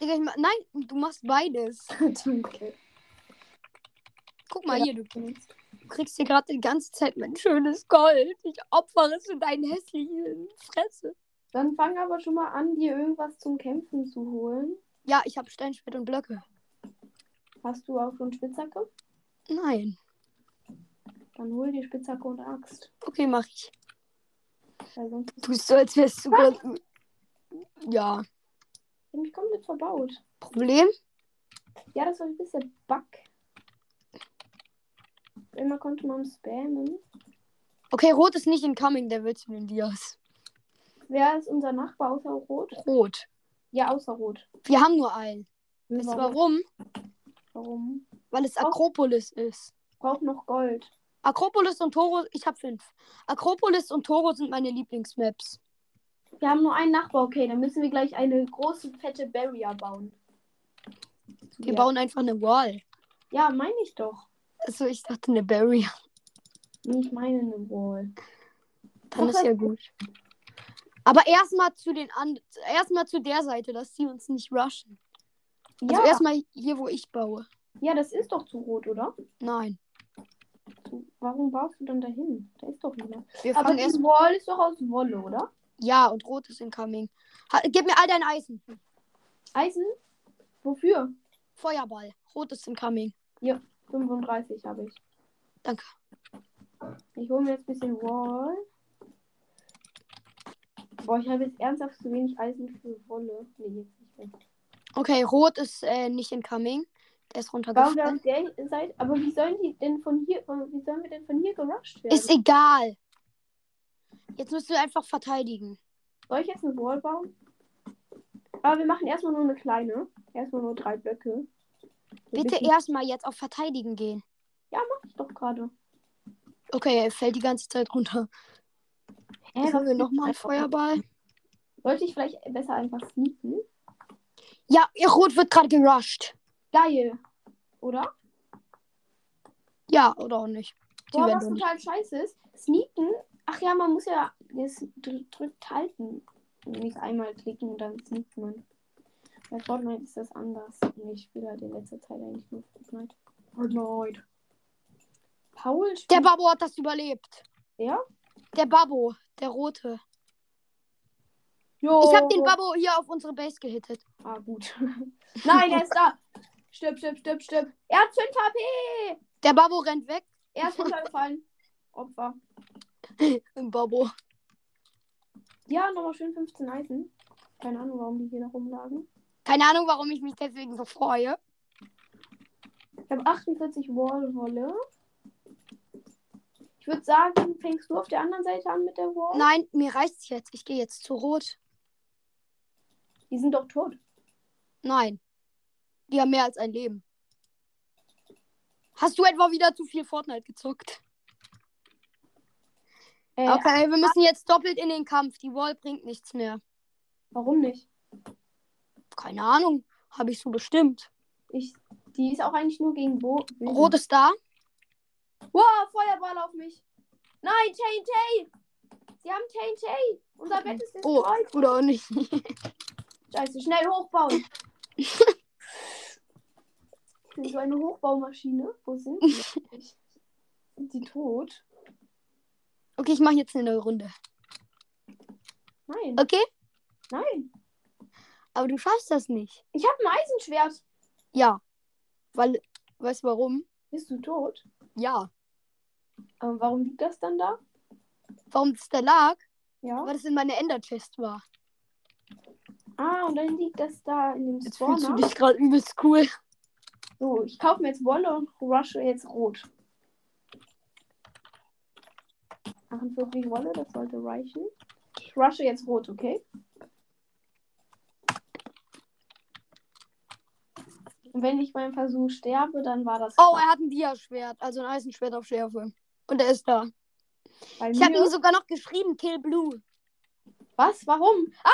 Nein, du machst beides. Danke. Guck mal hier, du kriegst hier gerade die ganze Zeit mein schönes Gold. Ich opfere es in deinen hässlichen Fresse. Dann fang aber schon mal an, dir irgendwas zum Kämpfen zu holen. Ja, ich habe Steinschwert und Blöcke. Hast du auch schon Spitzhacke? Nein. Dann hol dir Spitzhacke und Axt. Okay, mach ich. Also, du bist so, als wärst du... Ja. Ich hab mich komplett verbaut. Problem? Ja, das war ein bisschen Bug. Immer konnte man spammen. Okay, Rot ist nicht incoming, der will zu den Dias. Wer ist unser Nachbar außer Rot? Rot. Ja, außer Rot. Wir haben nur einen. Weißt du warum? Warum? Weil es Akropolis ist. Braucht noch Gold. Akropolis und Toro, ich habe 5. Akropolis und Toro sind meine Lieblingsmaps. Wir haben nur einen Nachbar, okay, dann müssen wir gleich eine große, fette Barrier bauen. Wir bauen einfach eine Wall. Ja, meine ich doch. Also ich dachte eine Barrier. Nee, ich meine eine Wall. Dann ist ja gut. Aber erstmal erstmal zu der Seite, dass die uns nicht rushen. Also ja. Erstmal hier, wo ich baue. Ja, das ist doch zu rot, oder? Nein. Warum baust du dann dahin? Da ist doch niemand. Aber die Wall ist doch aus Wolle, oder? Ja, und Rot ist incoming. Gib mir all dein Eisen. Eisen? Wofür? Feuerball. Rot ist incoming. Ja. 35 habe ich. Danke. Ich hole mir jetzt ein bisschen Wall. Boah, ich habe jetzt ernsthaft zu wenig Eisen für Wolle. Nee, jetzt nicht mehr. Okay, Rot ist nicht incoming. Der ist runtergefallen. Warum wir auf der Seite? Aber wie sollen die denn von hier, wie sollen wir denn von hier gerusht werden? Ist egal. Jetzt müsst ihr einfach verteidigen. Soll ich jetzt eine Wall bauen? Aber wir machen erstmal nur eine kleine. Erstmal nur 3 Blöcke. So bitte erstmal jetzt auf Verteidigen gehen. Ja, mach ich doch gerade. Okay, er fällt die ganze Zeit runter. Haben wir nochmal einen Feuerball? Wollte ich vielleicht besser einfach sneaken? Ja, ihr Rot wird gerade gerusht. Geil. Oder? Ja, oder auch nicht. Boah, was total scheiße ist. Sneaken. Ach ja, man muss ja das drückt halten. Nicht einmal klicken und dann sneakt man. Bei Fortnite ist das anders. Und ich spiele halt in letzter Zeit eigentlich nur Fortnite. Fortnite. Paul spielt... Der Babbo hat das überlebt. Ja? Der Babbo, der Rote. Jo. Ich hab den Babbo hier auf unsere Base gehittet. Ah, gut. Nein, er ist da. Stirb, stirb, stirb, stirb. Er hat 5 HP. Der Babbo rennt weg. Er ist runtergefallen. Opfer. Im Babbo. Ja, nochmal schön 15 Eisen. Keine Ahnung, warum die hier da rumlagen. Keine Ahnung, warum ich mich deswegen so freue. Ich habe 48 Wallwolle. Ich würde sagen, fängst du auf der anderen Seite an mit der Wall? Nein, mir reicht's jetzt. Ich gehe jetzt zu Rot. Die sind doch tot. Nein. Die haben mehr als ein Leben. Hast du etwa wieder zu viel Fortnite gezockt? Okay, wir müssen jetzt doppelt in den Kampf. Die Wall bringt nichts mehr. Warum nicht? Keine Ahnung. Habe ich so bestimmt. Die ist auch eigentlich nur gegen Bo. Rot ist da. Wow, Feuerball auf mich. Nein, TNT. Sie haben TNT. Unser Bett ist destroyed. Oh, oder auch nicht. Scheiße, schnell hochbauen. So eine Hochbaumaschine. Wo sind die? Sind die tot? Okay, ich mache jetzt eine neue Runde. Nein. Okay? Nein. Aber du schaffst das nicht. Ich habe ein Eisenschwert. Ja. Weil, weißt du warum? Bist du tot? Ja. Aber warum liegt das dann da? Warum das da lag? Ja. Weil das in meiner Ender-Chest war. Ah, und dann liegt das da in dem jetzt Spawner. Jetzt fühlst du dich gerade übelst cool. So, ich kaufe mir jetzt Wolle und rushe jetzt Rot. 48 Wolle, das sollte reichen. Ich rushe jetzt Rot, okay? Und wenn ich beim Versuch sterbe, dann war das... Oh, er hat ein Dia-Schwert, also ein Eisenschwert auf Schärfe. Und er ist da. Ich habe ihm sogar noch geschrieben, Kill Blue. Was? Warum? Ah!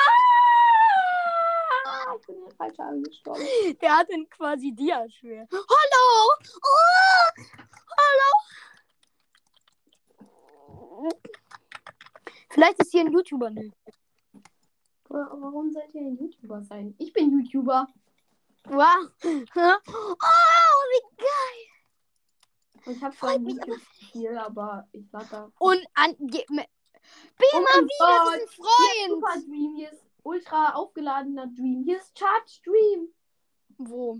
Ich bin hier falsch angestorben. Der hat ein quasi Dia-Schwert. Hallo! Oh! Hallo! Vielleicht ist hier ein YouTuber nicht. Warum sollte ihr ein YouTuber sein? Ich bin YouTuber. Wow. Oh, wie geil. Und ich habe schon ein Spiel, aber ich sag da. Und an Bema wieder diesen Freund. Super Dream, hier ist ultra aufgeladener Dream. Hier ist Charge Dream. Wo?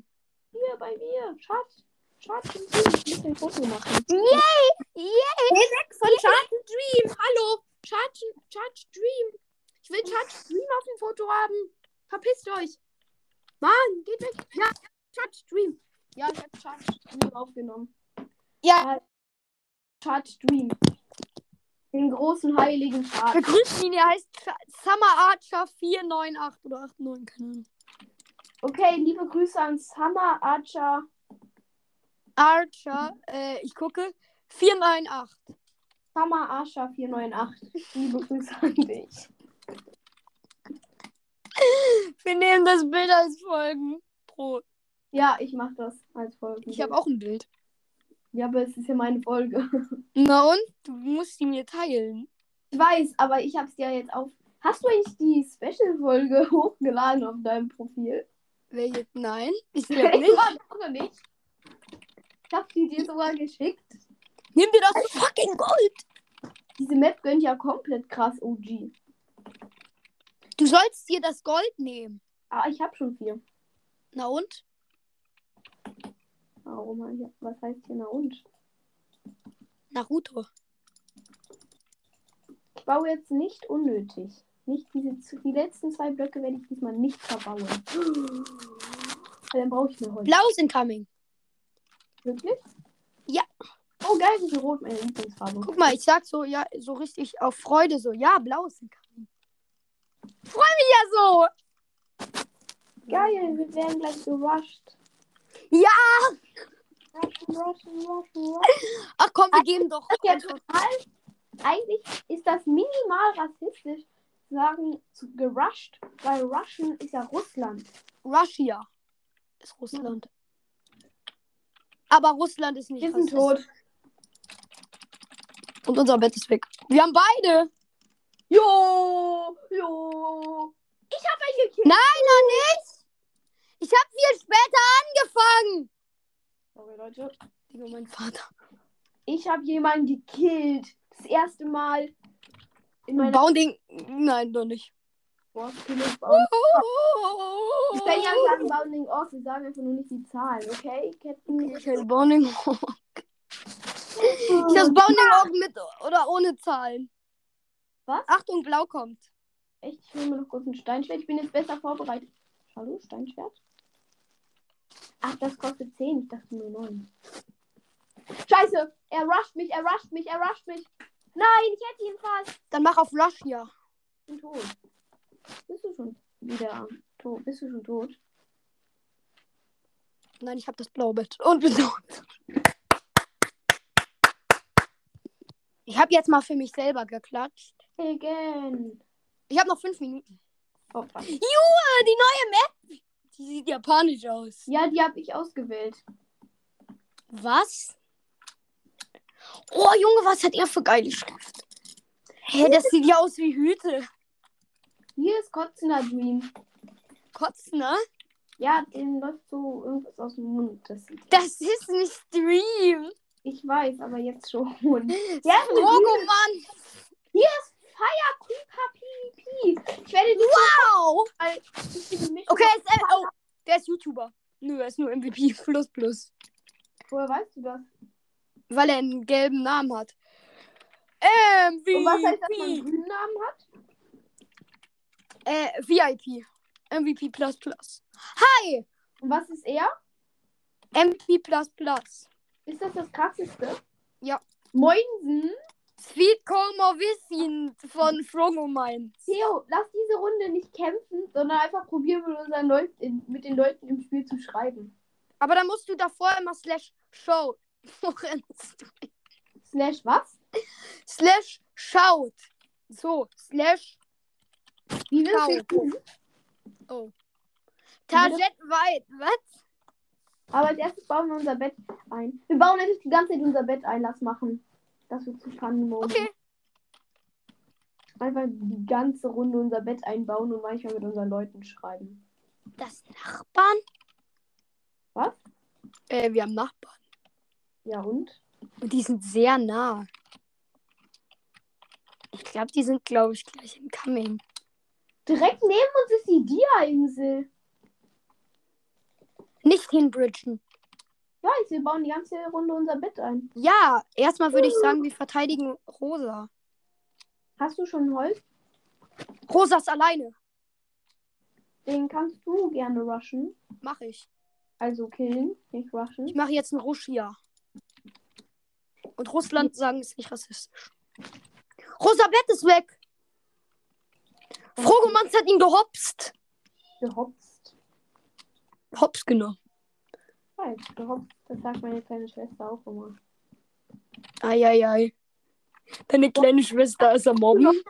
Hier bei mir. Charge Dream. Ich muss ein Foto machen. Yay! Yay! Weg von Charge Dream. Hallo. Charge Dream. Ich will Charge Dream auf dem Foto haben. Verpisst euch. Mann, geht weg. Ja, Charge Dream. Ja, ich hab Charge Dream aufgenommen. Ja. Charge Dream. Den großen heiligen Charge. Begrüßen ihn, er heißt Summer Archer 498 oder 89, keine Ahnung. Okay, liebe Grüße an Summer Archer. Ich gucke. 498. Summer Archer 498. Liebe Grüße an dich. Wir nehmen das Bild als Folgen. Pro. Ja, ich mach das als Folgen. Ich habe auch ein Bild. Ja, aber es ist ja meine Folge. Na und? Du musst sie mir teilen. Ich weiß, aber ich hab's ja jetzt auf... Hast du eigentlich die Special-Folge hochgeladen auf deinem Profil? Welche? Nein. Ich glaube nicht. Ich hab die dir sogar geschickt. Nimm dir das fucking Gold! Diese Map gönnt ja komplett krass OG. Du sollst dir das Gold nehmen. Ah, ich hab schon 4. Na und? Warum? Was heißt hier na und? Naruto. Ich baue jetzt nicht unnötig. Nicht die letzten 2 Blöcke werde ich diesmal nicht verbauen. Dann brauche ich mir Holz. Blau sind coming. Wirklich? Ja. Oh geil, das ist rot, meine Lieblingsfarbe. Guck mal, ich sag so, ja, so richtig auf Freude so. Ja, blau sind coming. Freu mich ja so. Geil, wir werden gleich gerusht. Ja! Rushen. Ach komm, wir geben doch. Ja, total. Eigentlich ist das minimal rassistisch, sagen zu gerusht, weil Russian ist ja Russland. Russia ist Russland. Aber Russland ist nicht. Wir sind tot. Und unser Bett ist weg. Wir haben beide. Jo. Ich hab einen gekillt. Nein, noch nicht. Ich hab viel später angefangen. Sorry, Leute. Digga, mein Vater. Ich hab jemanden gekillt. Das erste Mal. In meiner... Bounding. Nein, doch nicht. Boah, ich kann ja nicht sagen Bounding off. Wir sagen einfach nur nicht die Zahlen, okay? Ketten. Ich hab Bounding off. Ich hab Bounding off mit oder ohne Zahlen. Was? Achtung, blau kommt. Echt? Ich will mir noch kurz ein Steinschwert. Ich bin jetzt besser vorbereitet. Hallo, Steinschwert? Ach, das kostet 10. Ich dachte nur 9. Scheiße! Er rusht mich. Nein, ich hätte ihn fast. Dann mach auf Rush hier. Ich bin tot. Bist du schon tot? Nein, ich hab das blaue Bett. Und bin tot. Ich hab jetzt mal für mich selber geklatscht. Again. Ich habe noch 5 Minuten. Oh, Jua, die neue Map. Die sieht japanisch aus. Ja, die habe ich ausgewählt. Was? Oh, Junge, was hat er für geile Schrift? Hä, hey, das sieht ja aus wie Hüte. Hier ist Kotzner Dream. Kotzner? Ja, dem läuft so irgendwas aus dem Mund. Das ist nicht Dream. Ich weiß, aber jetzt schon. Ja, Drogo, Mann. Hier ist Fire Creeper PvP. Ich werde wow! Okay, der ist YouTuber. Nö, er ist nur MVP++. Woher weißt du das? Weil er einen gelben Namen hat. MVP. Und was heißt, dass man einen grünen Namen hat? VIP. MVP++. Hi! Und was ist er? MVP++. Ist das das krasseste? Ja. Moinsen? Sweetcomer Wissin von Frogo Mainz. Theo, lass diese Runde nicht kämpfen, sondern einfach probieren, mit den Leuten im Spiel zu schreiben. Aber dann musst du davor immer /show. Slash was? /shout. So, /. Wie willst du? Oh. Target weit, was? Aber als erstes bauen wir unser Bett ein. Wir bauen natürlich die ganze Zeit unser Betteinlass machen. Das wird zu spannend. Okay. Einfach die ganze Runde unser Bett einbauen und manchmal mit unseren Leuten schreiben. Das Nachbarn? Was? Wir haben Nachbarn. Ja, und? Und die sind sehr nah. Ich glaube, die sind, gleich im Coming. Direkt neben uns ist die Dia-Insel. Nicht hinbridgen. Ja, wir bauen die ganze Runde unser Bett ein. Ja, erstmal würde ich sagen, wir verteidigen Rosa. Hast du schon Holz? Rosa ist alleine. Den kannst du gerne rushen. Mach ich. Also killen, nicht rushen. Ich mache jetzt einen Rush hier. Und Russland sagen, ist nicht rassistisch. Rosa Bett ist weg. Frogomanz hat ihn gehopst. Gehopst? Hops genommen. Das sagt meine kleine Schwester auch immer. Ei. Deine kleine Schwester ist am Mobben.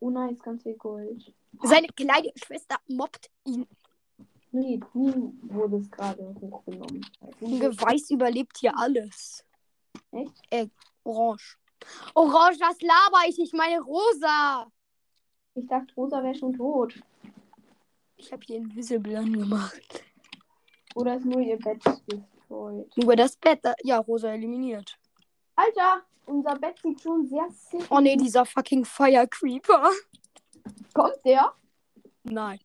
Oh nein, ist ganz viel Gold. Seine kleine Schwester mobbt ihn. Nee, du wurdest gerade hochgenommen. Weiß überlebt hier alles. Echt? Orange. Orange, was laber ich? Ich meine Rosa. Ich dachte, Rosa wäre schon tot. Ich habe hier Invisible angemacht. Oder ist nur ihr Bett destroyed? Nur das Bett. Ja, Rosa eliminiert. Alter, unser Bett sieht schon sehr sick. Oh ne, dieser fucking Fire Creeper. Kommt der? Nein.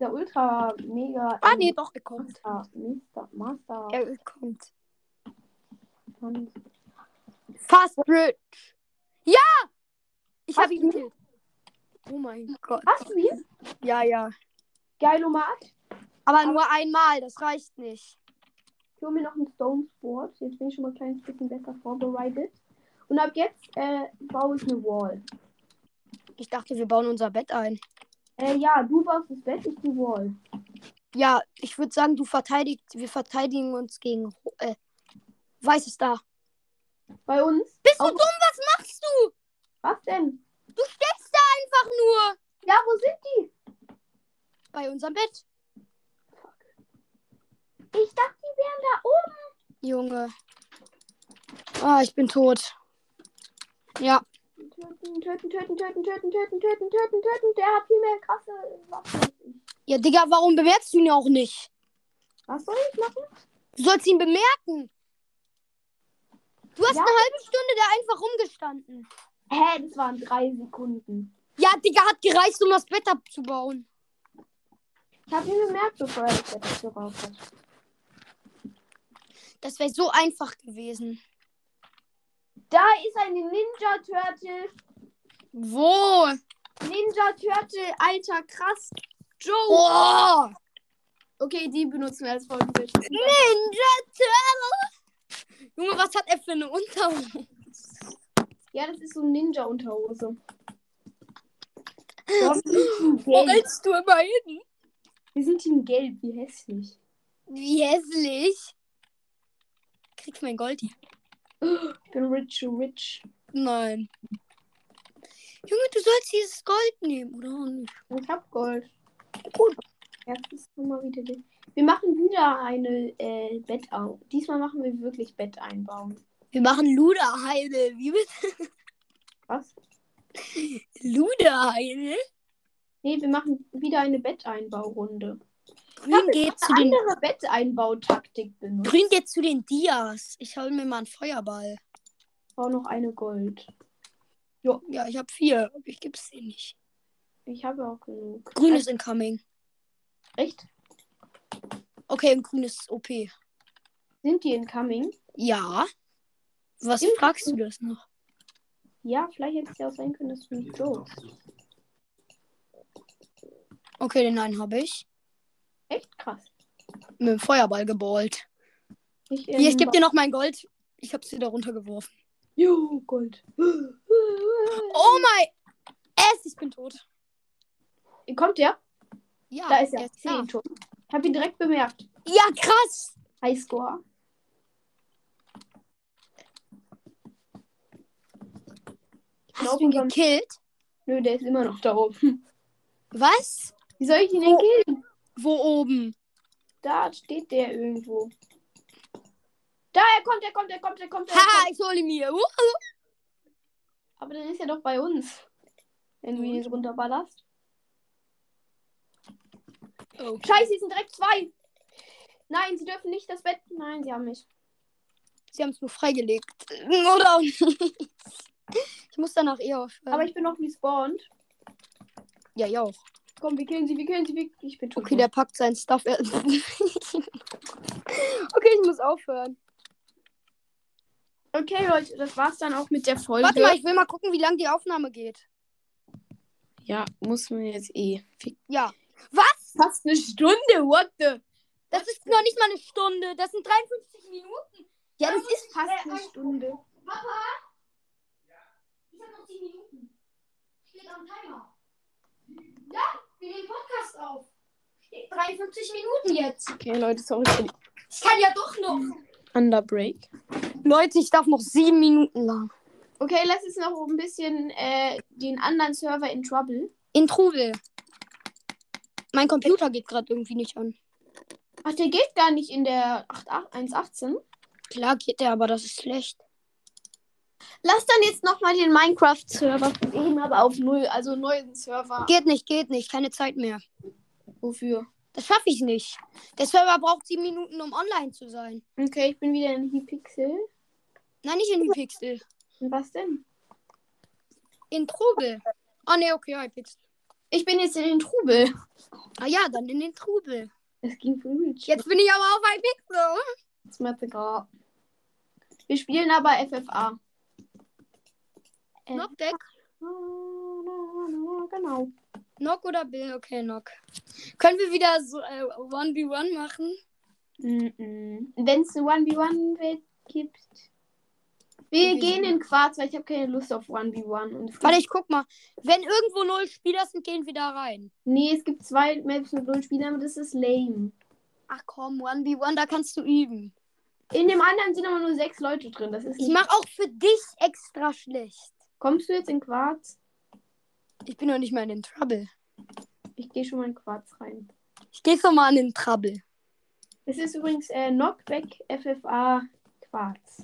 Der Ultra Mega. Ah ne, doch, er kommt. Master. Er kommt. Fast Bridge. Ja! Ich habe ihn gekillt. Oh mein Gott. Hast du ihn? Ja. Geilomat. Aber nur einmal, das reicht nicht. Ich hole mir noch ein Stone Sword. Jetzt bin ich schon mal ein kleines bisschen besser vorbereitet. Und ab jetzt baue ich eine Wall. Ich dachte, wir bauen unser Bett ein. Ja, du baust das Bett, ich die Wall. Ja, ich würde sagen, wir verteidigen uns gegen weißes da. Bei uns? Bist du dumm? Was machst du? Was denn? Du steckst da einfach nur. Ja, wo sind die? Bei unserem Bett. Ich dachte, die wären da oben. Junge. Ah, ich bin tot. Ja. Töten. Der hat viel mehr krasse Waffen. Ja, Digga, warum bemerkst du ihn auch nicht? Was soll ich machen? Du sollst ihn bemerken. Du hast eine halbe Stunde da einfach rumgestanden. Hä, das waren 3 Sekunden. Ja, Digga, hat gereicht, um das Bett abzubauen. Ich hab ihn bemerkt, bevor er das Bett abgebaut hat. Das wäre so einfach gewesen. Da ist eine Ninja Turtle. Wo? Ninja Turtle, alter, krass. Joe. Oh. Okay, die benutzen wir als Folgenbild. Ninja Turtle. Junge, was hat er für eine Unterhose? Ja, das ist so eine Ninja-Unterhose. Wo willst du immer hin? Wir sind Team Gelb, wie hässlich. Wie hässlich? Kriegst mein Gold hier. Ich bin rich. Nein. Junge, du sollst dieses Gold nehmen, oder? Ich hab Gold. Gut. Wir machen wieder eine Bett auf. Diesmal machen wir wirklich Bett einbauen. Wir machen Luderheide. Wie bitte? Was? Luderheide? Nee, wir machen wieder eine Betteinbaurunde. Grün geht zu den... andere Betteinbautaktik benutzt. Grün geht zu den Dias. Ich hole mir mal einen Feuerball. Ich brauche noch eine Gold. Jo. Ja, ich habe 4. Ich gebe es dir nicht. Ich habe auch genug. Grün ist incoming. Echt? Okay, und grün ist OP. Sind die incoming? Ja. Was fragst du das noch? Ja, vielleicht hätte es ja auch sein können, dass du nicht so... Okay, den einen habe ich. Echt krass. Mit dem Feuerball geballt. Hier, ich gebe dir noch mein Gold. Ich habe es dir da runtergeworfen. Jo, Gold. Oh mein... ich bin tot. Kommt der? Ja. Da ist er. Ich habe ihn direkt bemerkt. Ja, krass. Highscore. Hast du ihn gekillt? Nö, der ist immer noch da oben. Was? Wie soll ich ihn denn killen? Wo oben? Da steht der irgendwo. Da, er kommt. Ha, ich hole ihn mir. Aber dann ist er doch bei uns. Wenn du ihn runterballerst. Oh. Scheiße, es sind direkt 2. Nein, sie dürfen nicht das Bett. Nein, sie haben mich. Sie haben es nur freigelegt. Oder auch nicht. Ich muss danach aufhören. Aber ich bin noch respawned. Ja, ich auch. Komm, wir killen sie. Ich bin tot. Okay, der packt seinen Stuff. Okay, ich muss aufhören. Okay, Leute, das war's dann auch mit der Folge. Warte mal, ich will mal gucken, wie lange die Aufnahme geht. Ja, muss man jetzt eh. Ja. Was? Fast eine Stunde, what the? Das ist noch nicht mal eine Stunde. Das sind 53 Minuten. Ja, das ist fast eine Stunde. Papa? Ja? Ich hab noch 10 Minuten. Steht am Timer. Ja, wir nehmen Podcast auf. Steht 53 Minuten jetzt. Okay, Leute, sorry. Ich kann ja doch noch. Underbreak. Leute, ich darf noch 7 Minuten lang. Okay, lass uns noch ein bisschen den anderen Server in Trouble. In Trouble. Mein Computer geht gerade irgendwie nicht an. Ach, der geht gar nicht in der 1.18? Klar geht der, aber das ist schlecht. Lass dann jetzt nochmal den Minecraft-Server von eben, aber auf 0, also neuen Server. Geht nicht, keine Zeit mehr. Wofür? Das schaffe ich nicht. Der Server braucht 7 Minuten, um online zu sein. Okay, ich bin wieder in Hypixel. Nein, nicht in Hypixel. In was denn? In Trubel. Oh ne, okay, Hypixel. Ich bin jetzt in den Trubel. Ah ja, dann in den Trubel. Es ging für mich. Jetzt bin ich aber auf Hypixel. Das macht egal. Wir spielen aber FFA. Knockback? Genau. Nock oder Bill? Okay, Nock. Können wir wieder so 1v1 machen? Wenn es 1v1 gibt. Wir gehen in Quarz, weil ich habe keine Lust auf 1v1. Und warte, ich guck mal. Wenn irgendwo 0 Spieler sind, gehen wir da rein. Nee, es gibt 2 Maps mit 0 Spielern, aber das ist lame. Ach komm, 1v1, da kannst du üben. In dem anderen sind aber nur 6 Leute drin. Das ist nicht... Ich mach auch für dich extra schlecht. Kommst du jetzt in Quarz? Ich bin noch nicht mal in den Trouble. Ich gehe schon mal in Quarz rein. Ich gehe schon mal in den Trouble. Es ist übrigens Knockback FFA Quarz.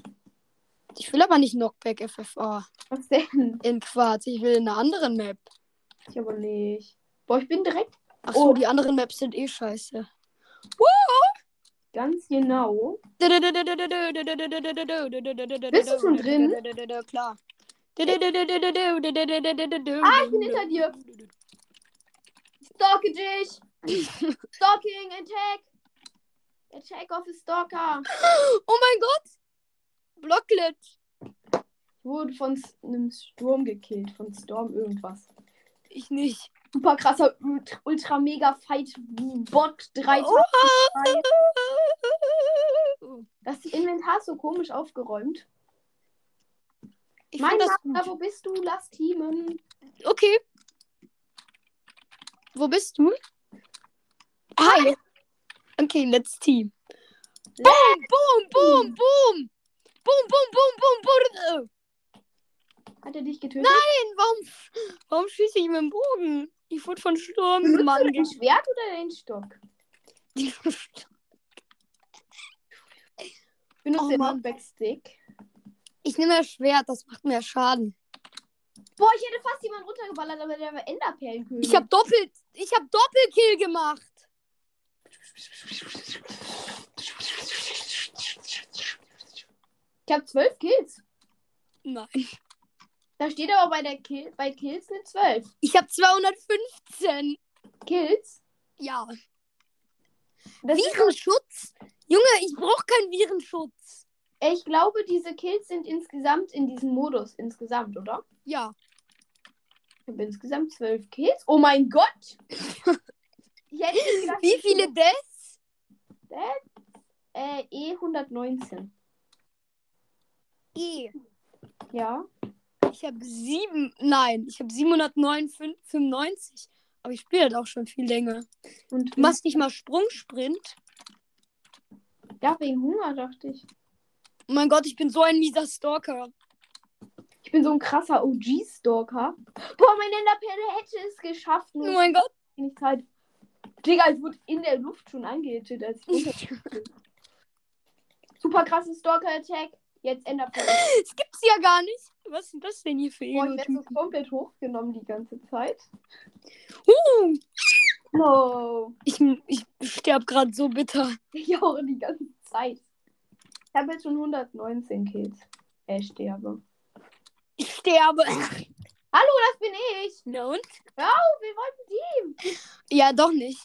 Ich will aber nicht Knockback FFA. Was denn? In Quarz. Ich will in einer anderen Map. Ich aber nicht. Boah, ich bin direkt... Achso, die anderen Maps sind eh scheiße. Wow! Ganz genau. Bist du schon drin? Klar. Ah, ich bin hinter dir. Stalke dich. Stalking, Attack. Attack auf den Stalker. Oh mein Gott. Blocklet. Ich wurde von einem Sturm gekillt. Von Storm irgendwas. Ich nicht. Super krasser, ultra mega Fight Bot 3. Das Inventar ist so komisch aufgeräumt. Ich mein Partner, wo bist du? Lass teamen. Okay. Wo bist du? Hi. Okay, let's team. Boom, boom, boom, boom. Boom, boom, boom, boom, boom. Hat er dich getötet? Nein, warum schieße ich mit dem Bogen? Ich wurde von Sturm gemacht. Hast du den Schwert oder den Stock? Den Stock. Ich benutze den Knockback-Stick. Ich nehme das Schwert, das macht mehr Schaden. Boah, ich hätte fast jemanden runtergeballert, aber der war Enderperlenkönig. Ich hab Doppelkill gemacht. Ich hab 12 Kills. Nein. Da steht aber bei Kills eine 12. Ich hab 215 Kills. Ja. Das Virenschutz? Junge, ich brauch keinen Virenschutz. Ich glaube, diese Kills sind insgesamt in diesem Modus. Insgesamt, oder? Ja. Ich habe insgesamt 12 Kills. Oh mein Gott! Wie viele Deaths? E119. E? Ja. Ich habe 795. Aber ich spiele halt auch schon viel länger. Und du machst nicht mal Sprungsprint? Ja, wegen Hunger, dachte ich. Oh mein Gott, ich bin so ein mieser Stalker. Ich bin so ein krasser OG-Stalker. Boah, mein Enderperle hätte es geschafft. Oh mein Gott. Zeit. Digga, ich wurde in der Luft schon angehittet. Als ich super krassen Stalker-Attack. Jetzt Enderperle. Das gibt's ja gar nicht. Was ist denn das denn hier für Ego? Boah, ich werde so komplett hochgenommen die ganze Zeit. No. Ich sterbe gerade so bitter. Ich auch die ganze Zeit. Ich habe jetzt schon 119 Kills. Ich sterbe. Hallo, das bin ich. Na und? Ja, wir wollten Team. Ja, doch nicht.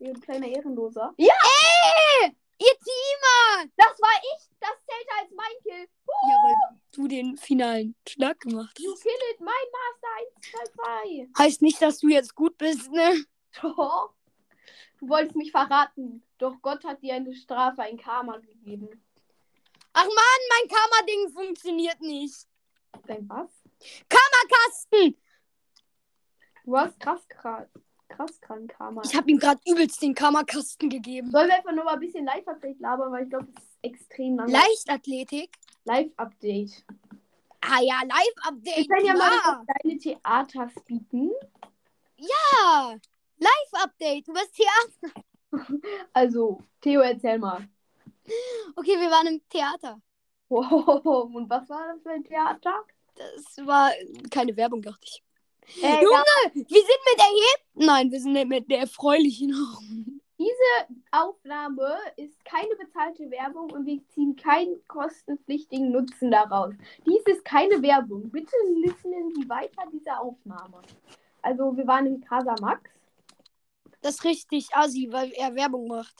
Ihr kleiner Ehrenloser. Ja! Ey! Ihr Teamer! Das war ich. Das zählte als mein Kill. Ja, weil du den finalen Schlag gemacht hast. You killed mein Master 1, 2, 3. Heißt nicht, dass du jetzt gut bist, ne? Doch. Du wolltest mich verraten. Doch Gott hat dir eine Strafe, ein Karma gegeben. Ach Mann, mein Karma-Ding funktioniert nicht. Dein was? Karma-Kasten! Du hast krass krank Karma. Ich habe ihm gerade übelst den Karma-Kasten gegeben. Sollen wir einfach nur mal ein bisschen Live-Update labern, weil ich glaube, es ist extrem lang. Leichtathletik? Live-Update. Ah ja, Live-Update. Ich kann ja mal deine Theater speaken. Ja! Live-Update, du bist Theater. Also, Theo, erzähl mal. Okay, wir waren im Theater. Wow, und was war das für ein Theater? Das war keine Werbung, dachte ich. Hey, Junge, wir sind mit der erfreulichen Augen. Diese Aufnahme ist keine bezahlte Werbung und wir ziehen keinen kostenpflichtigen Nutzen daraus. Dies ist keine Werbung. Bitte listen Sie weiter dieser Aufnahme. Also, wir waren im Casa Max. Das ist richtig assi, weil er Werbung macht.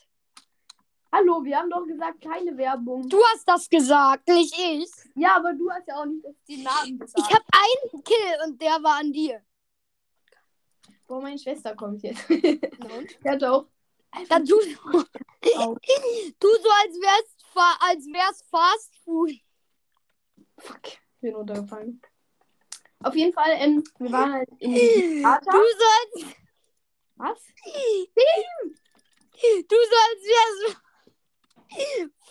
Hallo, wir haben doch gesagt, keine Werbung. Du hast das gesagt, nicht ich. Ja, aber du hast ja auch nicht den Namen gesagt. Ich habe einen Kill und der war an dir. Boah, meine Schwester kommt jetzt. Und? Ja, doch. Dann tu so, als wär's Fast Food. Fuck, bin runtergefallen. Auf jeden Fall, wir waren halt in dem Theater. Du sollst... Was? Du sollst wär's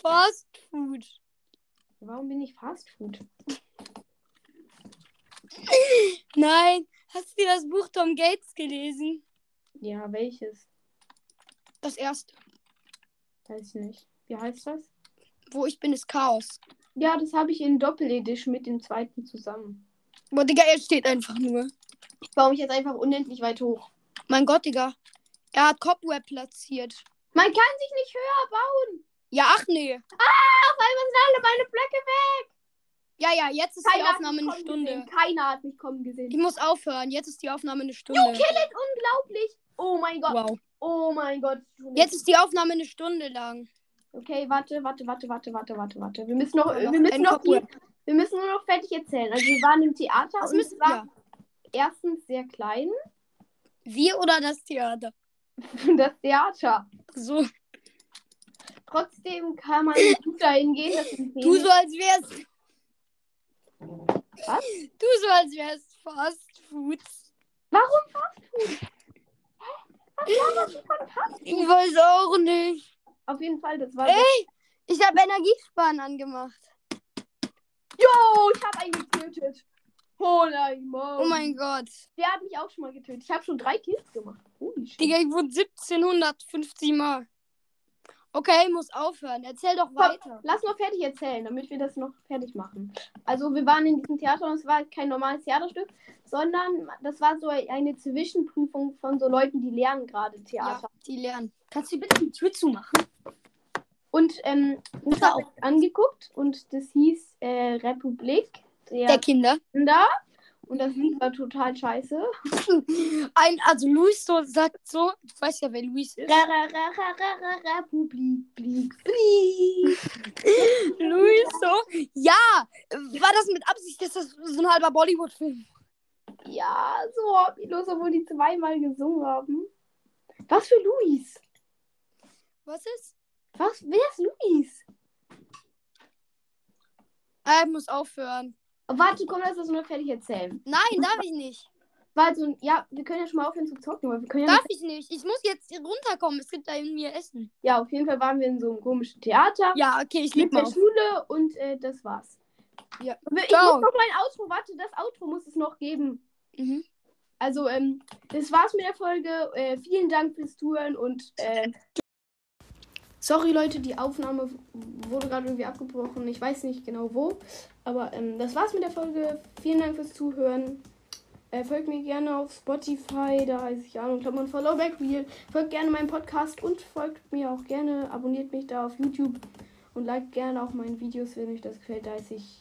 Fast Food. Warum bin ich Fast Food? Nein. Hast du dir das Buch Tom Gates gelesen? Ja, welches? Das erste. Weiß nicht. Wie heißt das? Wo ich bin, ist Chaos. Ja, das habe ich in Doppel-Edition mit dem zweiten zusammen. Boah, Digga, er steht einfach nur. Ich baue mich jetzt einfach unendlich weit hoch. Mein Gott, Digga. Er hat Cobweb platziert. Man kann sich nicht höher bauen. Ja, ach nee. Ah, auf einmal sind alle meine Blöcke weg. Ja, ja, jetzt ist die Aufnahme eine Stunde. Keiner hat mich kommen gesehen. Ich muss aufhören. Jetzt ist die Aufnahme eine Stunde. You kill it, unglaublich. Oh mein Gott. Wow. Oh mein Gott. Jetzt ist die Aufnahme eine Stunde lang. Okay, warte. Wir müssen nur noch fertig erzählen. Also wir waren im Theater und es war erstens sehr klein. Wir oder das Theater? Das Theater. So. Trotzdem kann man gut dahin gehen. Du so, als wär's... Was? Du so, als wärst Fast Food. Warum Fast Food? Was war das von Fast Food? Ich weiß auch nicht. Auf jeden Fall, das war... Ey, ich habe Energiesparen angemacht. Jo, ich habe einen getötet. Oh nein, Mann. Oh mein Gott. Der hat mich auch schon mal getötet. Ich habe schon 3 Kills gemacht. Holy shit. Digga, ich wurde 1750 Mal. Okay, muss aufhören. Erzähl doch weiter. Lass noch fertig erzählen, damit wir das noch fertig machen. Also wir waren in diesem Theater und es war kein normales Theaterstück, sondern das war so eine Zwischenprüfung von so Leuten, die lernen gerade Theater. Ja, die lernen. Kannst du bitte die Tür zumachen? Und uns hat auch angeguckt und das hieß Republik der Kinder. Und das Lied war total scheiße. Also Luis so sagt so, du weißt ja, wer Luis ist. Luis so, ja, war das mit Absicht, dass das so ein halber Bollywood-Film? Ja, so hobbylos, obwohl die zweimal gesungen haben. Was für Luis? Was ist? Was? Wer ist Luis? Ich muss aufhören. Warte, komm, lass das nur fertig erzählen. Nein, darf ich nicht. Warte, ja, wir können ja schon mal aufhören zu zocken. Weil wir können ja darf nicht... ich nicht. Ich muss jetzt runterkommen. Es gibt da in mir Essen. Ja, auf jeden Fall waren wir in so einem komischen Theater. Ja, okay, ich liebe der Schule und das war's. Ja. Ich muss noch mein Outro, warte, das Outro muss es noch geben. Mhm. Also, das war's mit der Folge. Vielen Dank fürs Zuhören und sorry, Leute, die Aufnahme wurde gerade irgendwie abgebrochen. Ich weiß nicht genau wo. Aber das war's mit der Folge. Vielen Dank fürs Zuhören. Folgt mir gerne auf Spotify. Da heiße ich Ahnung. Top und Follow Back Wheel. Folgt gerne meinem Podcast und folgt mir auch gerne. Abonniert mich da auf YouTube. Und liked gerne auch meine Videos, wenn euch das gefällt. Da heiße ich,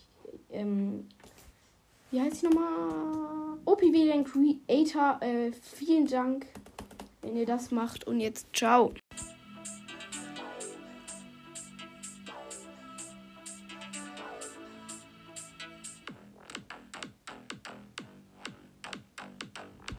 wie heißt ich nochmal? OPW, den Creator. Vielen Dank, wenn ihr das macht. Und jetzt ciao.